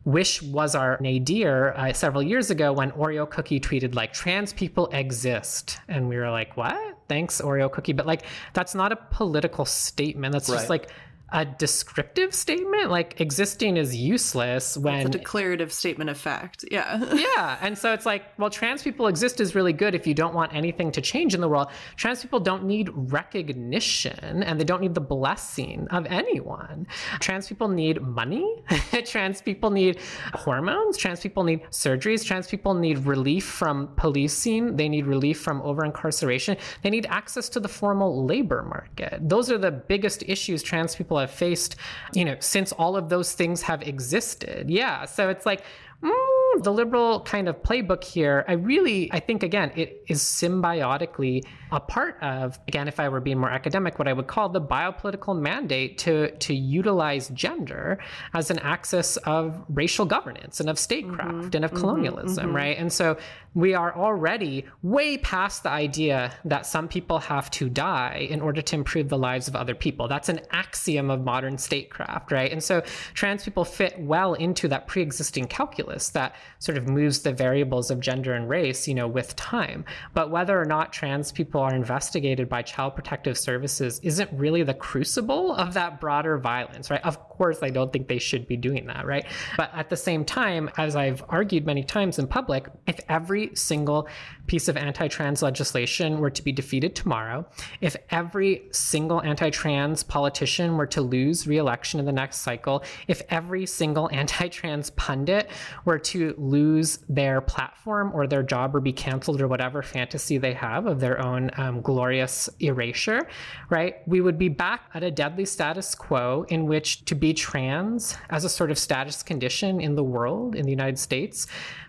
Wish was our nadir uh, several years ago when Oreo Cookie tweeted, like, trans people exist. And we were like, what? Thanks, Oreo Cookie. But, like, that's not a political statement. That's right. just like, a descriptive statement, like existing is useless when it's a declarative statement of fact. Yeah. yeah. And so it's like, well, trans people exist is really good if you don't want anything to change in the world. Trans people don't need recognition and they don't need the blessing of anyone. Trans people need money. Trans people need hormones. Trans people need surgeries. Trans people need relief from policing. They need relief from over-incarceration. They need access to the formal labor market. Those are the biggest issues trans people have faced, you know, since all of those things have existed. Yeah. So it's like mm, the liberal kind of playbook here. I really, I think, again, it is symbiotically a part of, again, if I were being more academic, what I would call the biopolitical mandate to, to utilize gender as an axis of racial governance and of statecraft mm-hmm, and of mm-hmm, colonialism. Mm-hmm. Right. And so we are already way past the idea that some people have to die in order to improve the lives of other people. That's an axiom of modern statecraft, right? And so trans people fit well into that pre-existing calculus that sort of moves the variables of gender and race, you know, with time. But whether or not trans people are investigated by Child Protective Services isn't really the crucible of that broader violence, right? Of course, I don't think they should be doing that, right? But at the same time, as I've argued many times in public, if every single piece of anti-trans legislation were to be defeated tomorrow, if every single anti-trans politician were to lose re-election in the next cycle, if every single anti-trans pundit were to lose their platform or their job or be canceled or whatever fantasy they have of their own um, glorious erasure, right? We would be back at a deadly status quo in which to be trans as a sort of status condition in the world, in the United States,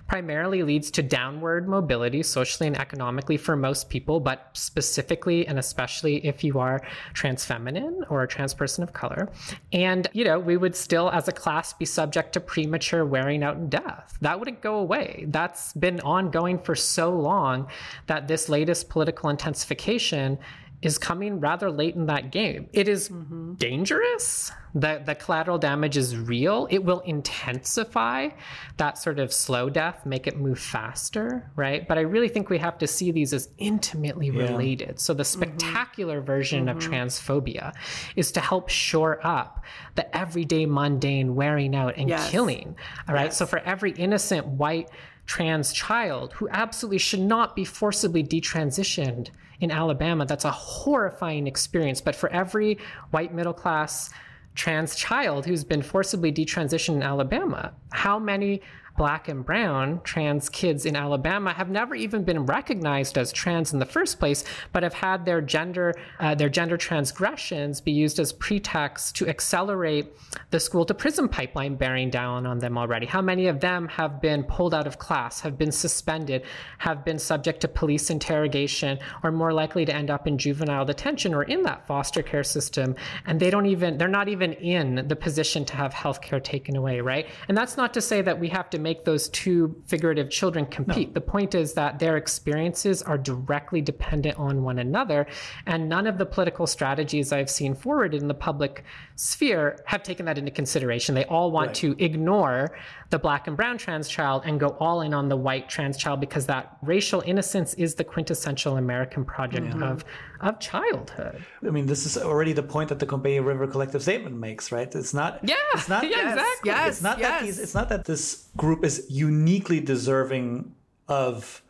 primarily leads to downward mobility socially and economically for most people, but specifically and especially if you are trans feminine or a trans person of color. And, you know, we would still as a class be subject to premature wearing out and death. That wouldn't go away. That's been ongoing for so long that this latest political intensification is coming rather late in that game. It is mm-hmm. dangerous. The, the collateral damage is real. It will intensify that sort of slow death, make it move faster, right? But I really think we have to see these as intimately yeah. related. So the spectacular mm-hmm. version mm-hmm. of transphobia is to help shore up the everyday mundane wearing out and yes. killing, all right? Yes. So for every innocent white trans child who absolutely should not be forcibly detransitioned in Alabama, that's a horrifying experience. But for every white middle-class trans child who's been forcibly detransitioned in Alabama, how many Black and brown trans kids in Alabama have never even been recognized as trans in the first place, but have had their gender, uh, their gender transgressions be used as pretext to accelerate the school to prison pipeline bearing down on them already? How many of them have been pulled out of class, have been suspended, have been subject to police interrogation, are more likely to end up in juvenile detention or in that foster care system? And they don't even, they're not even in the position to have healthcare taken away, right? And that's not to say that we have to make those two figurative children compete. No. The point is that their experiences are directly dependent on one another, and none of the political strategies I've seen forwarded in the public sphere have taken that into consideration. They all want right. to ignore the Black and brown trans child and go all in on the white trans child because that racial innocence is the quintessential American project yeah. of of childhood. I mean, this is already the point that the Combahee River Collective statement makes, right? It's not. Yeah. It's not. Yeah, yes, exactly. Yes, it's not yes. that these, it's not that this group is uniquely deserving of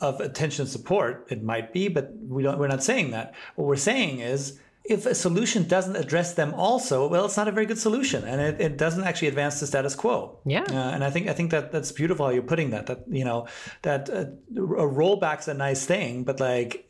of attention and support. It might be, but we don't. We're not saying that. What we're saying is, if a solution doesn't address them also, well, it's not a very good solution, and it, it doesn't actually advance the status quo. Yeah. Uh, and I think I think that that's beautiful how you're putting that. That you know that uh, a rollback's a nice thing, but like.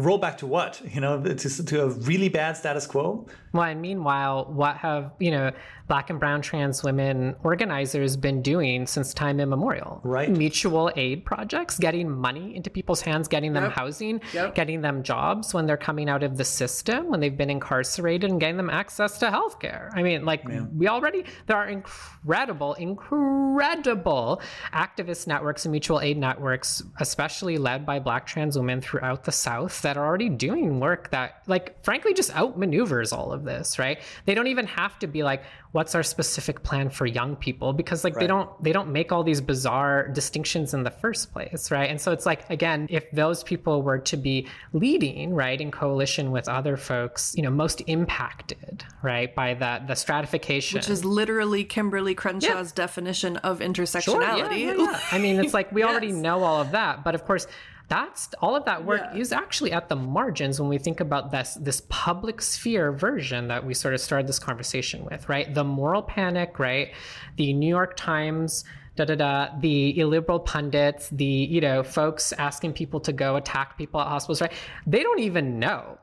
Roll back to what? You know, to, to a really bad status quo? Well, and meanwhile, what have, you know, Black and brown trans women organizers been doing since time immemorial? Right. Mutual aid projects, getting money into people's hands, getting them yep. housing, yep. getting them jobs when they're coming out of the system, when they've been incarcerated, and getting them access to healthcare. I mean, like yeah. we already, there are incredible, incredible activist networks and mutual aid networks, especially led by Black trans women throughout the South, that are already doing work that, like, frankly, just outmaneuvers all of this, right? They don't even have to be like, what's our specific plan for young people? Because like, right. they don't, they don't make all these bizarre distinctions in the first place, right? And so it's like, again, if those people were to be leading, right, in coalition with other folks, you know, most impacted, right, by that, the stratification. Which is literally Kimberly Crenshaw's yeah. definition of intersectionality. Sure, yeah, yeah, yeah. I mean, it's like, we yes. already know all of that, but of course, that's all of that work yeah. is actually at the margins when we think about this this public sphere version that we sort of started this conversation with, right? The moral panic, right? The New York Times, da da da, the illiberal pundits, the, you know, folks asking people to go attack people at hospitals, right? They don't even know.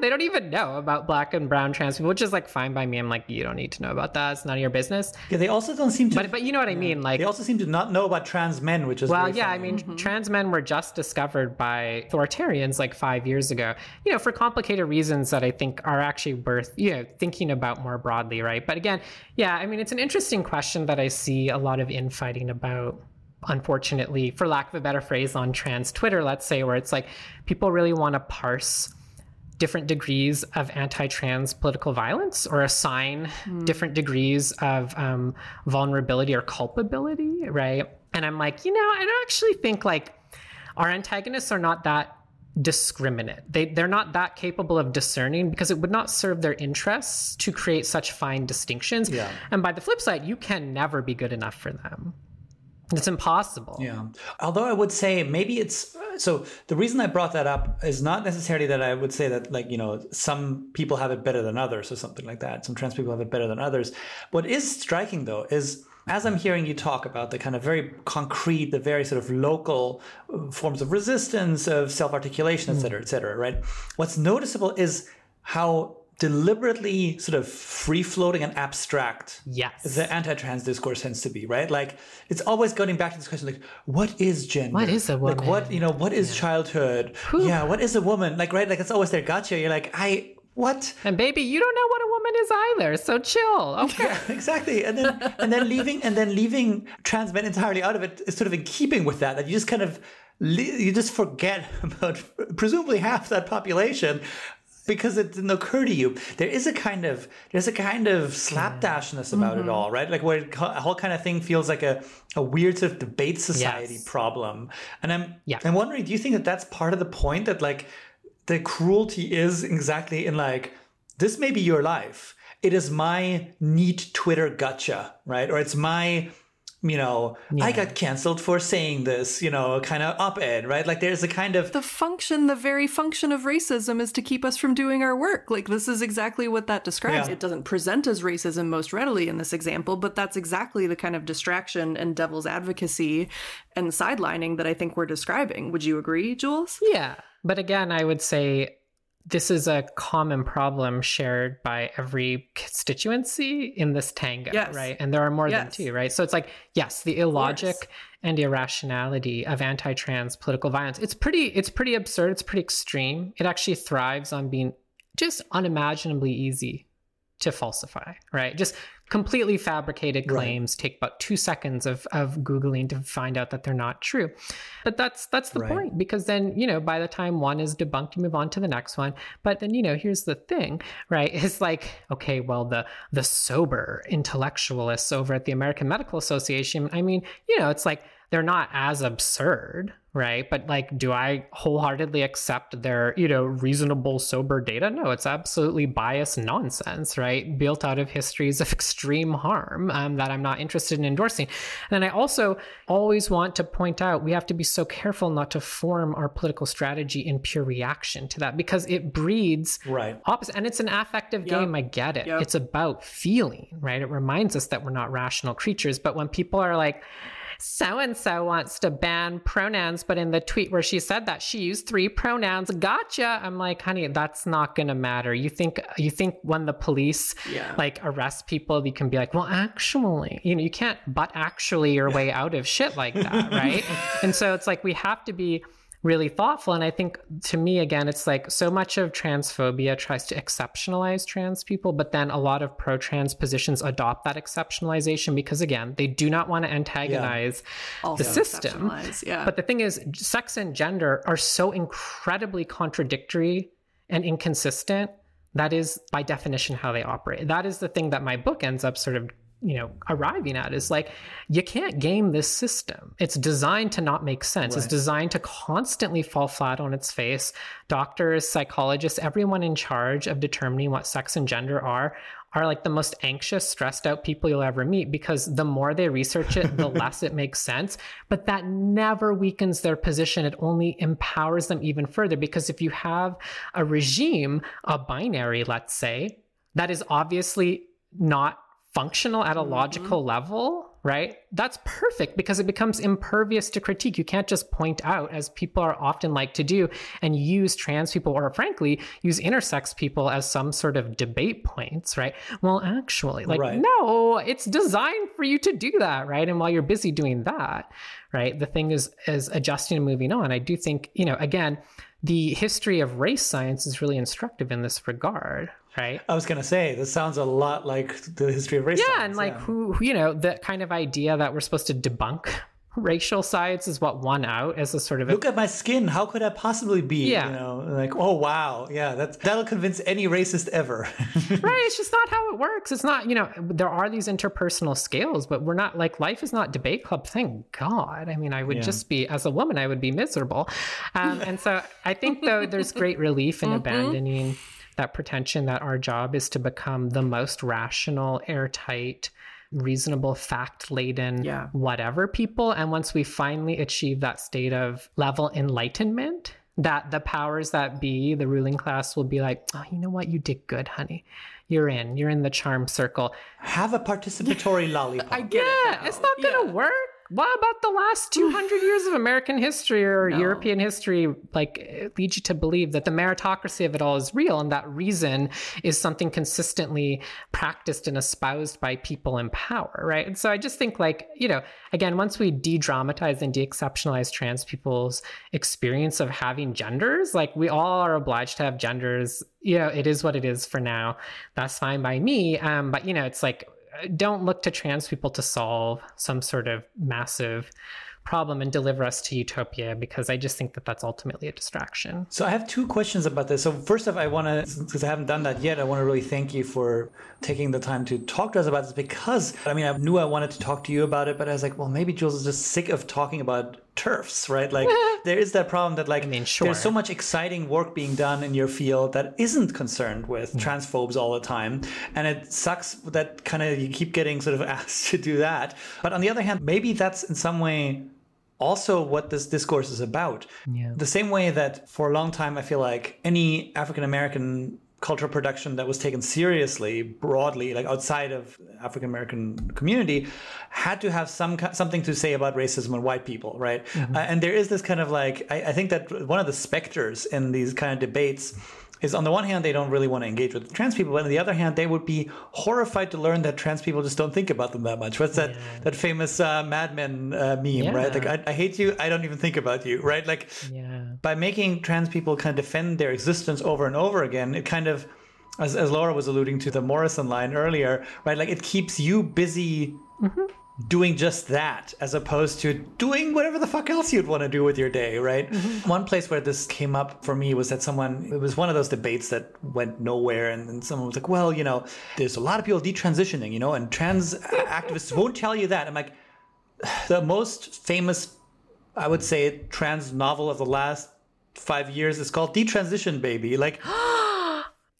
They don't even know about Black and brown trans people, which is like fine by me. I'm like, you don't need to know about that. It's none of your business. Yeah, they also don't seem to. But, but you know what yeah. I mean. Like, they also seem to not know about trans men, which is well, yeah. Funny. I mean, mm-hmm. trans men were just discovered by authoritarians like five years ago. You know, for complicated reasons that I think are actually worth you know thinking about more broadly, right? But again, yeah, I mean, it's an interesting question that I see a lot of infighting about. Unfortunately, for lack of a better phrase, on trans Twitter, let's say, where it's like people really want to parse different degrees of anti-trans political violence or assign mm. different degrees of um, vulnerability or culpability, right? And I'm like, you know, I don't actually think like our antagonists are not that discriminate. They, they're not that capable of discerning because it would not serve their interests to create such fine distinctions. Yeah. And by the flip side, you can never be good enough for them. It's impossible. Yeah. Although I would say maybe it's so the reason I brought that up is not necessarily that I would say that, like, you know, some people have it better than others or something like that. Some trans people have it better than others. What is striking, though, is as I'm hearing you talk about the kind of very concrete, the very sort of local forms of resistance, of self-articulation, et cetera, et cetera, right? What's noticeable is how deliberately sort of free-floating and abstract yes. the anti-trans discourse tends to be, right? Like, it's always going back to this question, like, what is gender? What is a woman? Like, what, you know, what is yeah. childhood? Whew. Yeah, what is a woman? Like, right? Like, it's always there, gotcha. You're like, I... What? And baby, you don't know what a woman is either. So chill. Okay. Yeah, exactly. And then and then leaving and then leaving trans men entirely out of it is sort of in keeping with that. That you just kind of you just forget about presumably half that population because it didn't occur to you. There is a kind of there's a kind of slapdashness about mm-hmm. it all, right? Like where it, a whole kind of thing feels like a, a weird sort of debate society yes. problem. And I'm yeah. I'm wondering, do you think that that's part of the point that like. The cruelty is exactly in like, this may be your life. It is my neat Twitter gotcha, right? Or it's my, you know, yeah. I got canceled for saying this, you know, kind of op-ed, right? Like there's a kind of... The function, the very function of racism is to keep us from doing our work. Like this is exactly what that describes. Yeah. It doesn't present as racism most readily in this example, but that's exactly the kind of distraction and devil's advocacy and sidelining that I think we're describing. Would you agree, Jules? Yeah. But again, I would say this is a common problem shared by every constituency in this tango, yes. right? And there are more yes. than two, right? So it's like, yes, the illogic and irrationality of anti-trans political violence. It's pretty, it's pretty absurd. It's pretty extreme. It actually thrives on being just unimaginably easy to falsify, right? Just completely fabricated claims right. take about two seconds of of Googling to find out that they're not true. But that's that's the right. point, because then, you know, by the time one is debunked, you move on to the next one. But then, you know, here's the thing, right? It's like, okay, well, the the sober intellectualists over at the American Medical Association, I mean, you know, it's like they're not as absurd, right? But like, do I wholeheartedly accept their, you know, reasonable, sober data? No, it's absolutely biased nonsense, right? Built out of histories of extreme harm um, that I'm not interested in endorsing. And I also always want to point out, we have to be so careful not to form our political strategy in pure reaction to that, because it breeds right. opposite. And it's an affective yep. game. I get it. Yep. It's about feeling, right? It reminds us that we're not rational creatures. But when people are like, so-and-so wants to ban pronouns, but in the tweet where she said that, she used three pronouns. Gotcha. I'm like, honey, that's not going to matter. You think you think when the police yeah. like arrest people, you can be like, well, actually, you know, you can't but actually your way out of shit like that, right? And so it's like, we have to be really thoughtful. And I think, to me, again, it's like so much of transphobia tries to exceptionalize trans people, but then a lot of pro-trans positions adopt that exceptionalization because, again, they do not want to antagonize yeah. the system. Yeah. But the thing is, sex and gender are so incredibly contradictory and inconsistent. That is, by definition, how they operate. That is the thing that my book ends up sort of, you know, arriving at, is like, you can't game this system. It's designed to not make sense. Right. It's designed to constantly fall flat on its face. Doctors, psychologists, everyone in charge of determining what sex and gender are, are like the most anxious, stressed out people you'll ever meet, because the more they research it, the less it makes sense. But that never weakens their position. It only empowers them even further, because if you have a regime, a binary, let's say, that is obviously not functional at a logical mm-hmm. level, right? That's perfect, because it becomes impervious to critique. You can't just point out, as people are often like to do, and use trans people, or frankly, use intersex people as some sort of debate points, right? Well, actually, like, right. no, it's designed for you to do that, right? And while you're busy doing that, right, the thing is, is adjusting and moving on. I do think, you know, again, the history of race science is really instructive in this regard. Right. I was going to say, this sounds a lot like the history of race. Yeah. Science. And like yeah. who, you know, that kind of idea that we're supposed to debunk racial science is what won out as a sort of, a, look at my skin. How could I possibly be, yeah. you know, like, oh, wow. Yeah. That's, that'll convince any racist ever. Right. It's just not how it works. It's not, you know, there are these interpersonal scales, but we're not like, life is not debate club. Thank God. I mean, I would yeah. just be, as a woman, I would be miserable. Um, and so I think, though, there's great relief in mm-hmm. abandoning that pretension that our job is to become the most rational, airtight, reasonable, fact-laden, yeah. whatever people. And once we finally achieve that state of level enlightenment, that the powers that be, the ruling class, will be like, oh, you know what? You did good, honey. You're in. You're in the charm circle. Have a participatory lollipop. I get yeah, it. Now. It's not going to yeah. work. What about the last two hundred years of American history or no. European history, like, it leads you to believe that the meritocracy of it all is real, and that reason is something consistently practiced and espoused by people in power, right? And so I just think, like, you know, again, once we de-dramatize and de-exceptionalize trans people's experience of having genders, like, we all are obliged to have genders. You know, it is what it is for now. That's fine by me. Um, but, you know, it's like, don't look to trans people to solve some sort of massive problem and deliver us to utopia, because I just think that that's ultimately a distraction. So I have two questions about this. So first off, I want to, because I haven't done that yet, I want to really thank you for taking the time to talk to us about this, because, I mean, I knew I wanted to talk to you about it, but I was like, well, maybe Jules is just sick of talking about TERFs, right? Like, there is that problem that, like, I mean, sure. there's so much exciting work being done in your field that isn't concerned with mm. transphobes all the time. And it sucks that kind of you keep getting sort of asked to do that. But on the other hand, maybe that's in some way also what this discourse is about. Yeah. The same way that for a long time, I feel like any African-American cultural production that was taken seriously broadly, like outside of African-American community, had to have some something to say about racism and white people, right? Mm-hmm. Uh, and there is this kind of like, I, I think that one of the specters in these kind of debates is, on the one hand, they don't really want to engage with trans people, but on the other hand, they would be horrified to learn that trans people just don't think about them that much. What's that yeah. that famous uh, Mad Men uh, meme, yeah. right? Like, I, I hate you, I don't even think about you, right? Like, yeah. by making trans people kind of defend their existence over and over again, it kind of, as, as Laura was alluding to the Morrison line earlier, right? Like, it keeps you busy mm-hmm. doing just that, as opposed to doing whatever the fuck else you'd want to do with your day, right? Mm-hmm. One place where this came up for me was that someone, it was one of those debates that went nowhere, and then someone was like, well, you know, there's a lot of people detransitioning, you know, and trans activists won't tell you that. I'm like, the most famous, I would say, trans novel of the last five years is called Detransition, Baby. Like,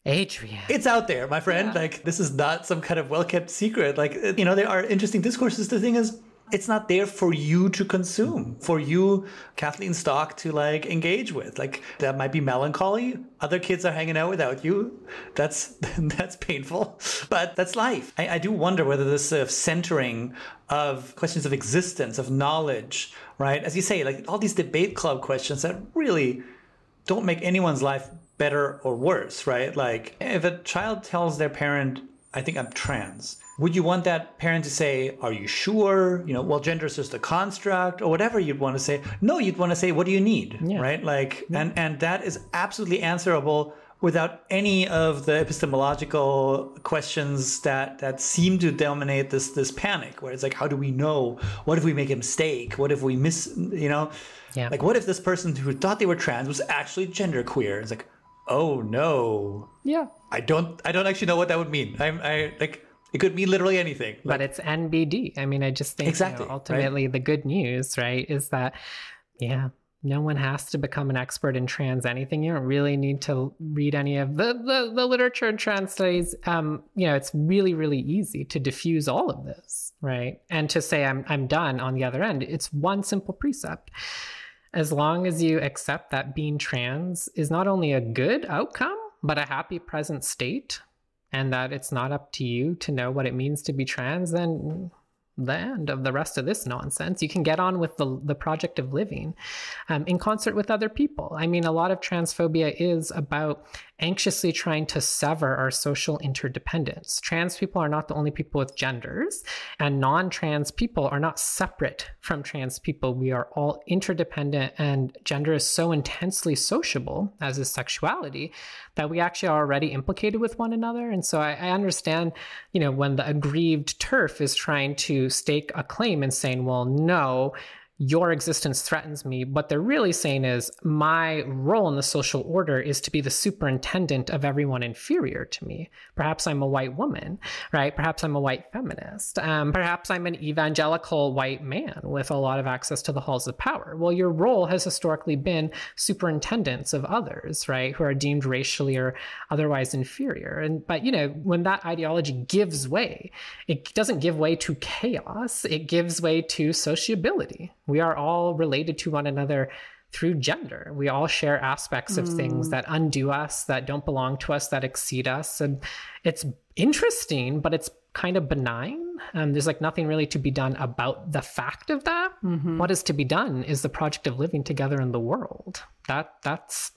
Adrian. It's out there, my friend. Yeah. Like, this is not some kind of well-kept secret. Like, you know, there are interesting discourses. The thing is, it's not there for you to consume, for you, Kathleen Stock, to like engage with. Like, that might be melancholy. Other kids are hanging out without you. That's that's painful, but that's life. I, I do wonder whether this sort of centering of questions of existence, of knowledge, right? As you say, like all these debate club questions that really don't make anyone's life better or worse, right? Like, if a child tells their parent, I think I'm trans, would you want that parent to say, are you sure? You know, well, gender is just a construct, or whatever you'd want to say. No, you'd want to say, what do you need? Yeah. Right? Like, yeah. and, and that is absolutely answerable without any of the epistemological questions that, that seem to dominate this, this panic, where it's like, how do we know? What if we make a mistake? What if we miss, you know, yeah. like, what if this person who thought they were trans was actually genderqueer? It's like, oh no. Yeah. I don't, I don't actually know what that would mean. I'm, I like, it could mean literally anything. Like, but it's N B D. I mean, I just think exactly, you know, ultimately right? The good news, right, is that, yeah, no one has to become an expert in trans anything. You don't really need to read any of the, the, the literature in trans studies. Um, you know, it's really, really easy to diffuse all of this, right? And to say, I'm, I'm done on the other end. It's one simple precept. As long as you accept that being trans is not only a good outcome, but a happy present state, and that it's not up to you to know what it means to be trans, then the end of the rest of this nonsense. You can get on with the the project of living um, in concert with other people. I mean, a lot of transphobia is about anxiously trying to sever our social interdependence. Trans people are not the only people with genders, and non-trans people are not separate from trans people. We are all interdependent, and gender is so intensely sociable, as is sexuality, that we actually are already implicated with one another. And so I, I understand, you know, when the aggrieved TERF is trying to stake a claim and saying, well, no, your existence threatens me. What they're really saying is my role in the social order is to be the superintendent of everyone inferior to me. Perhaps I'm a white woman, right? Perhaps I'm a white feminist. Um, perhaps I'm an evangelical white man with a lot of access to the halls of power. Well, your role has historically been superintendents of others, right? Who are deemed racially or otherwise inferior. And, but, you know, when that ideology gives way, it doesn't give way to chaos. It gives way to sociability. We are all related to one another through gender. We all share aspects of mm. things that undo us, that don't belong to us, that exceed us. And it's interesting, but it's kind of benign. Um, there's like nothing really to be done about the fact of that. Mm-hmm. What is to be done is the project of living together in the world. That that's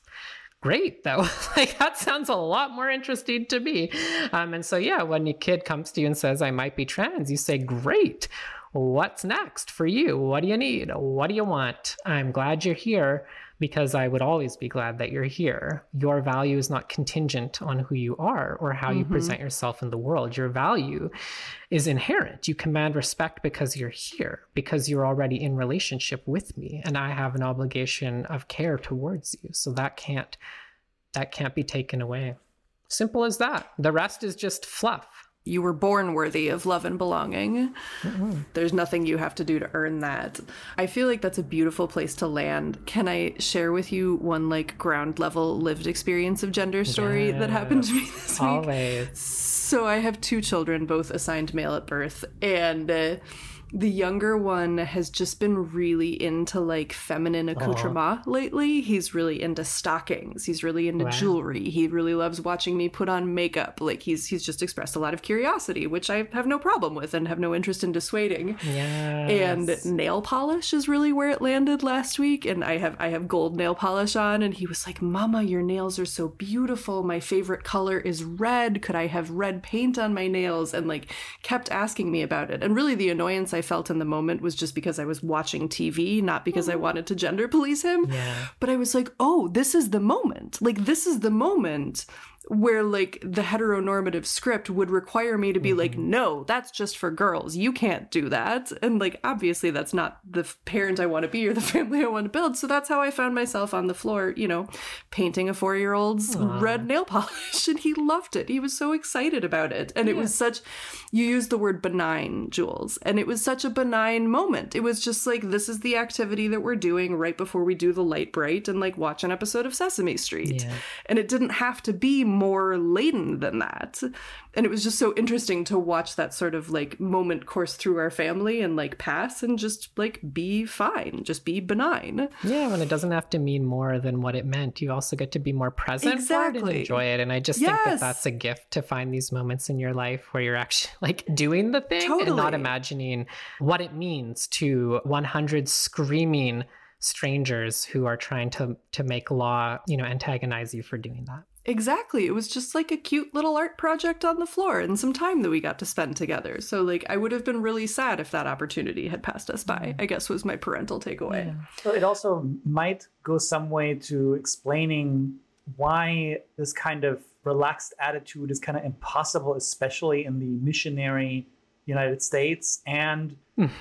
great, though. Like, that sounds a lot more interesting to me. Um, and so, yeah, when your kid comes to you and says, I might be trans, you say, great. What's next for you? What do you need? What do you want? I'm glad you're here, because I would always be glad that you're here. Your value is not contingent on who you are or how mm-hmm. you present yourself in the world. Your value is inherent. You command respect because you're here, because you're already in relationship with me, and I have an obligation of care towards you. So that can't, that can't be taken away. Simple as that. The rest is just fluff. You were born worthy of love and belonging. Mm-hmm. There's nothing you have to do to earn that. I feel like that's a beautiful place to land. Can I share with you one like ground level lived experience of gender story yes. that happened to me this Always. Week? So I have two children, both assigned male at birth, and uh, the younger one has just been really into like feminine accoutrement Aww. Lately. He's really into stockings. He's really into wow. jewelry. He really loves watching me put on makeup. Like he's he's just expressed a lot of curiosity, which I have no problem with and have no interest in dissuading. Yes. And nail polish is really where it landed last week. And I have I have gold nail polish on, and he was like, Mama, your nails are so beautiful. My favorite color is red. Could I have red paint on my nails? And like kept asking me about it. And really the annoyance I I felt in the moment was just because I was watching T V, not because I wanted to gender police him. Yeah. But I was like, oh, this is the moment. Like, this is the moment where like the heteronormative script would require me to be mm-hmm. like, no, that's just for girls. You can't do that. And like, obviously that's not the parent I want to be or the family I want to build. So that's how I found myself on the floor, you know, painting a four-year-old's Aww. red nail polish. And he loved it. He was so excited about it. And yeah. it was such, you used the word benign, Jules. And it was such a benign moment. It was just like, this is the activity that we're doing right before we do the light bright and like watch an episode of Sesame Street. Yeah. And it didn't have to be more laden than that. And it was just so interesting to watch that sort of like moment course through our family and like pass and just like be fine, just be benign. Yeah, when it doesn't have to mean more than what it meant. You also get to be more present exactly. for it and enjoy it. And I just yes. think that that's a gift, to find these moments in your life where you're actually like doing the thing totally. and not imagining what it means to one hundred screaming strangers who are trying to to make law, you know, antagonize you for doing that. Exactly. It was just like a cute little art project on the floor and some time that we got to spend together. So like, I would have been really sad if that opportunity had passed us by, mm-hmm. I guess was my parental takeaway. Yeah. So it also might go some way to explaining why this kind of relaxed attitude is kind of impossible, especially in the missionary United States and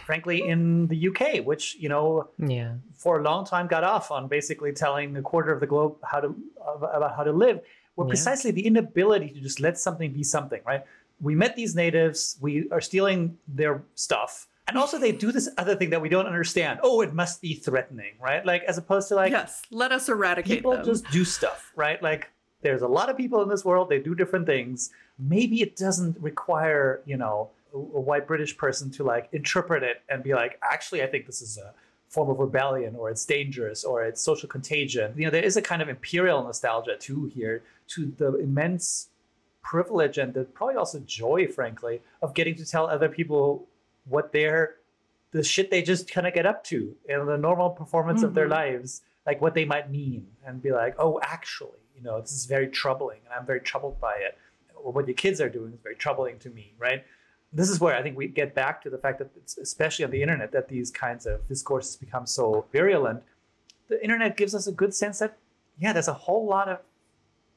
frankly in the U K, which, you know, yeah. for a long time got off on basically telling a quarter of the globe how to about how to live, well, yeah. precisely the inability to just let something be something, right? We met these natives, we are stealing their stuff. And also they do this other thing that we don't understand. Oh, it must be threatening, right? Like, as opposed to like, yes, let us eradicate people them. Just do stuff, right? Like, there's a lot of people in this world, they do different things. Maybe it doesn't require, you know, a white British person to like interpret it and be like, actually, I think this is a form of rebellion, or it's dangerous, or it's social contagion. You know, there is a kind of imperial nostalgia too here to the immense privilege and the probably also joy, frankly, of getting to tell other people what they're, the shit they just kind of get up to in the normal performance mm-hmm. of their lives, like what they might mean, and be like, oh, actually, you know, this is very troubling and I'm very troubled by it. Or what your kids are doing is very troubling to me, right? This is where I think we get back to the fact that, it's, especially on the internet, that these kinds of discourses become so virulent. The internet gives us a good sense that, yeah, there's a whole lot of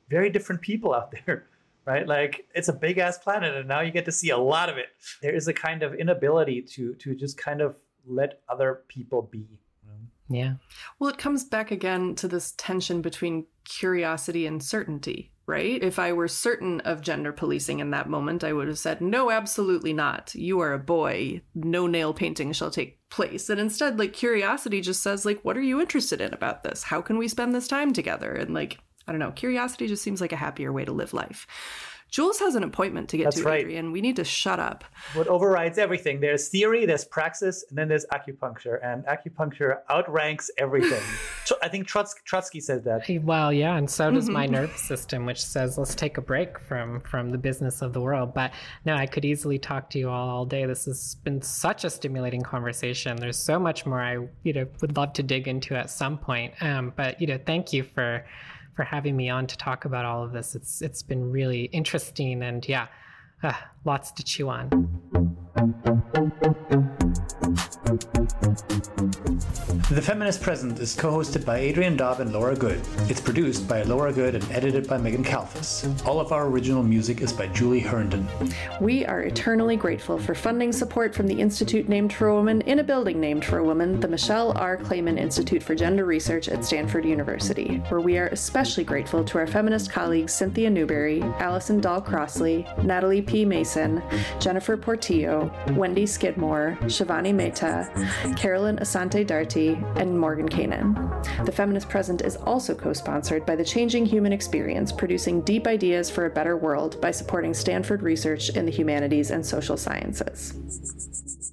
very different people out there, right? Like, it's a big ass planet and now you get to see a lot of it. There is a kind of inability to to just kind of let other people be. Yeah. Well, it comes back again to this tension between curiosity and certainty. Right? If I were certain of gender policing in that moment, I would have said, no, absolutely not. You are a boy. No nail painting shall take place. And instead, like, curiosity just says, like, what are you interested in about this? How can we spend this time together? And like, I don't know, curiosity just seems like a happier way to live life. Jules has an appointment to get That's to, right. Adrian. We need to shut up. What overrides everything? There's theory, there's praxis, and then there's acupuncture. And acupuncture outranks everything. I think Trotsky, Trotsky said that. Well, yeah, and so does mm-hmm. my nervous system, which says, let's take a break from, from the business of the world. But no, I could easily talk to you all all day. This has been such a stimulating conversation. There's so much more I you know would love to dig into at some point. Um, but you know, thank you for... for having me on to talk about all of this. It's it's been really interesting and yeah, uh, lots to chew on. The Feminist Present is co-hosted by Adrian Dobb and Laura Good. It's produced by Laura Good and edited by Megan Kalfas. All of our original music is by Julie Herndon. We are eternally grateful for funding support from the Institute Named for a Woman in a Building Named for a Woman, the Michelle R. Clayman Institute for Gender Research at Stanford University, where we are especially grateful to our feminist colleagues Cynthia Newberry, Allison Dahl-Crossley, Natalie P. Mason, Jennifer Portillo, Wendy Skidmore, Shivani Mehta, Carolyn Asante-Darty, and Morgan Kanan. The Feminist Present is also co-sponsored by The Changing Human Experience, producing deep ideas for a better world by supporting Stanford research in the humanities and social sciences.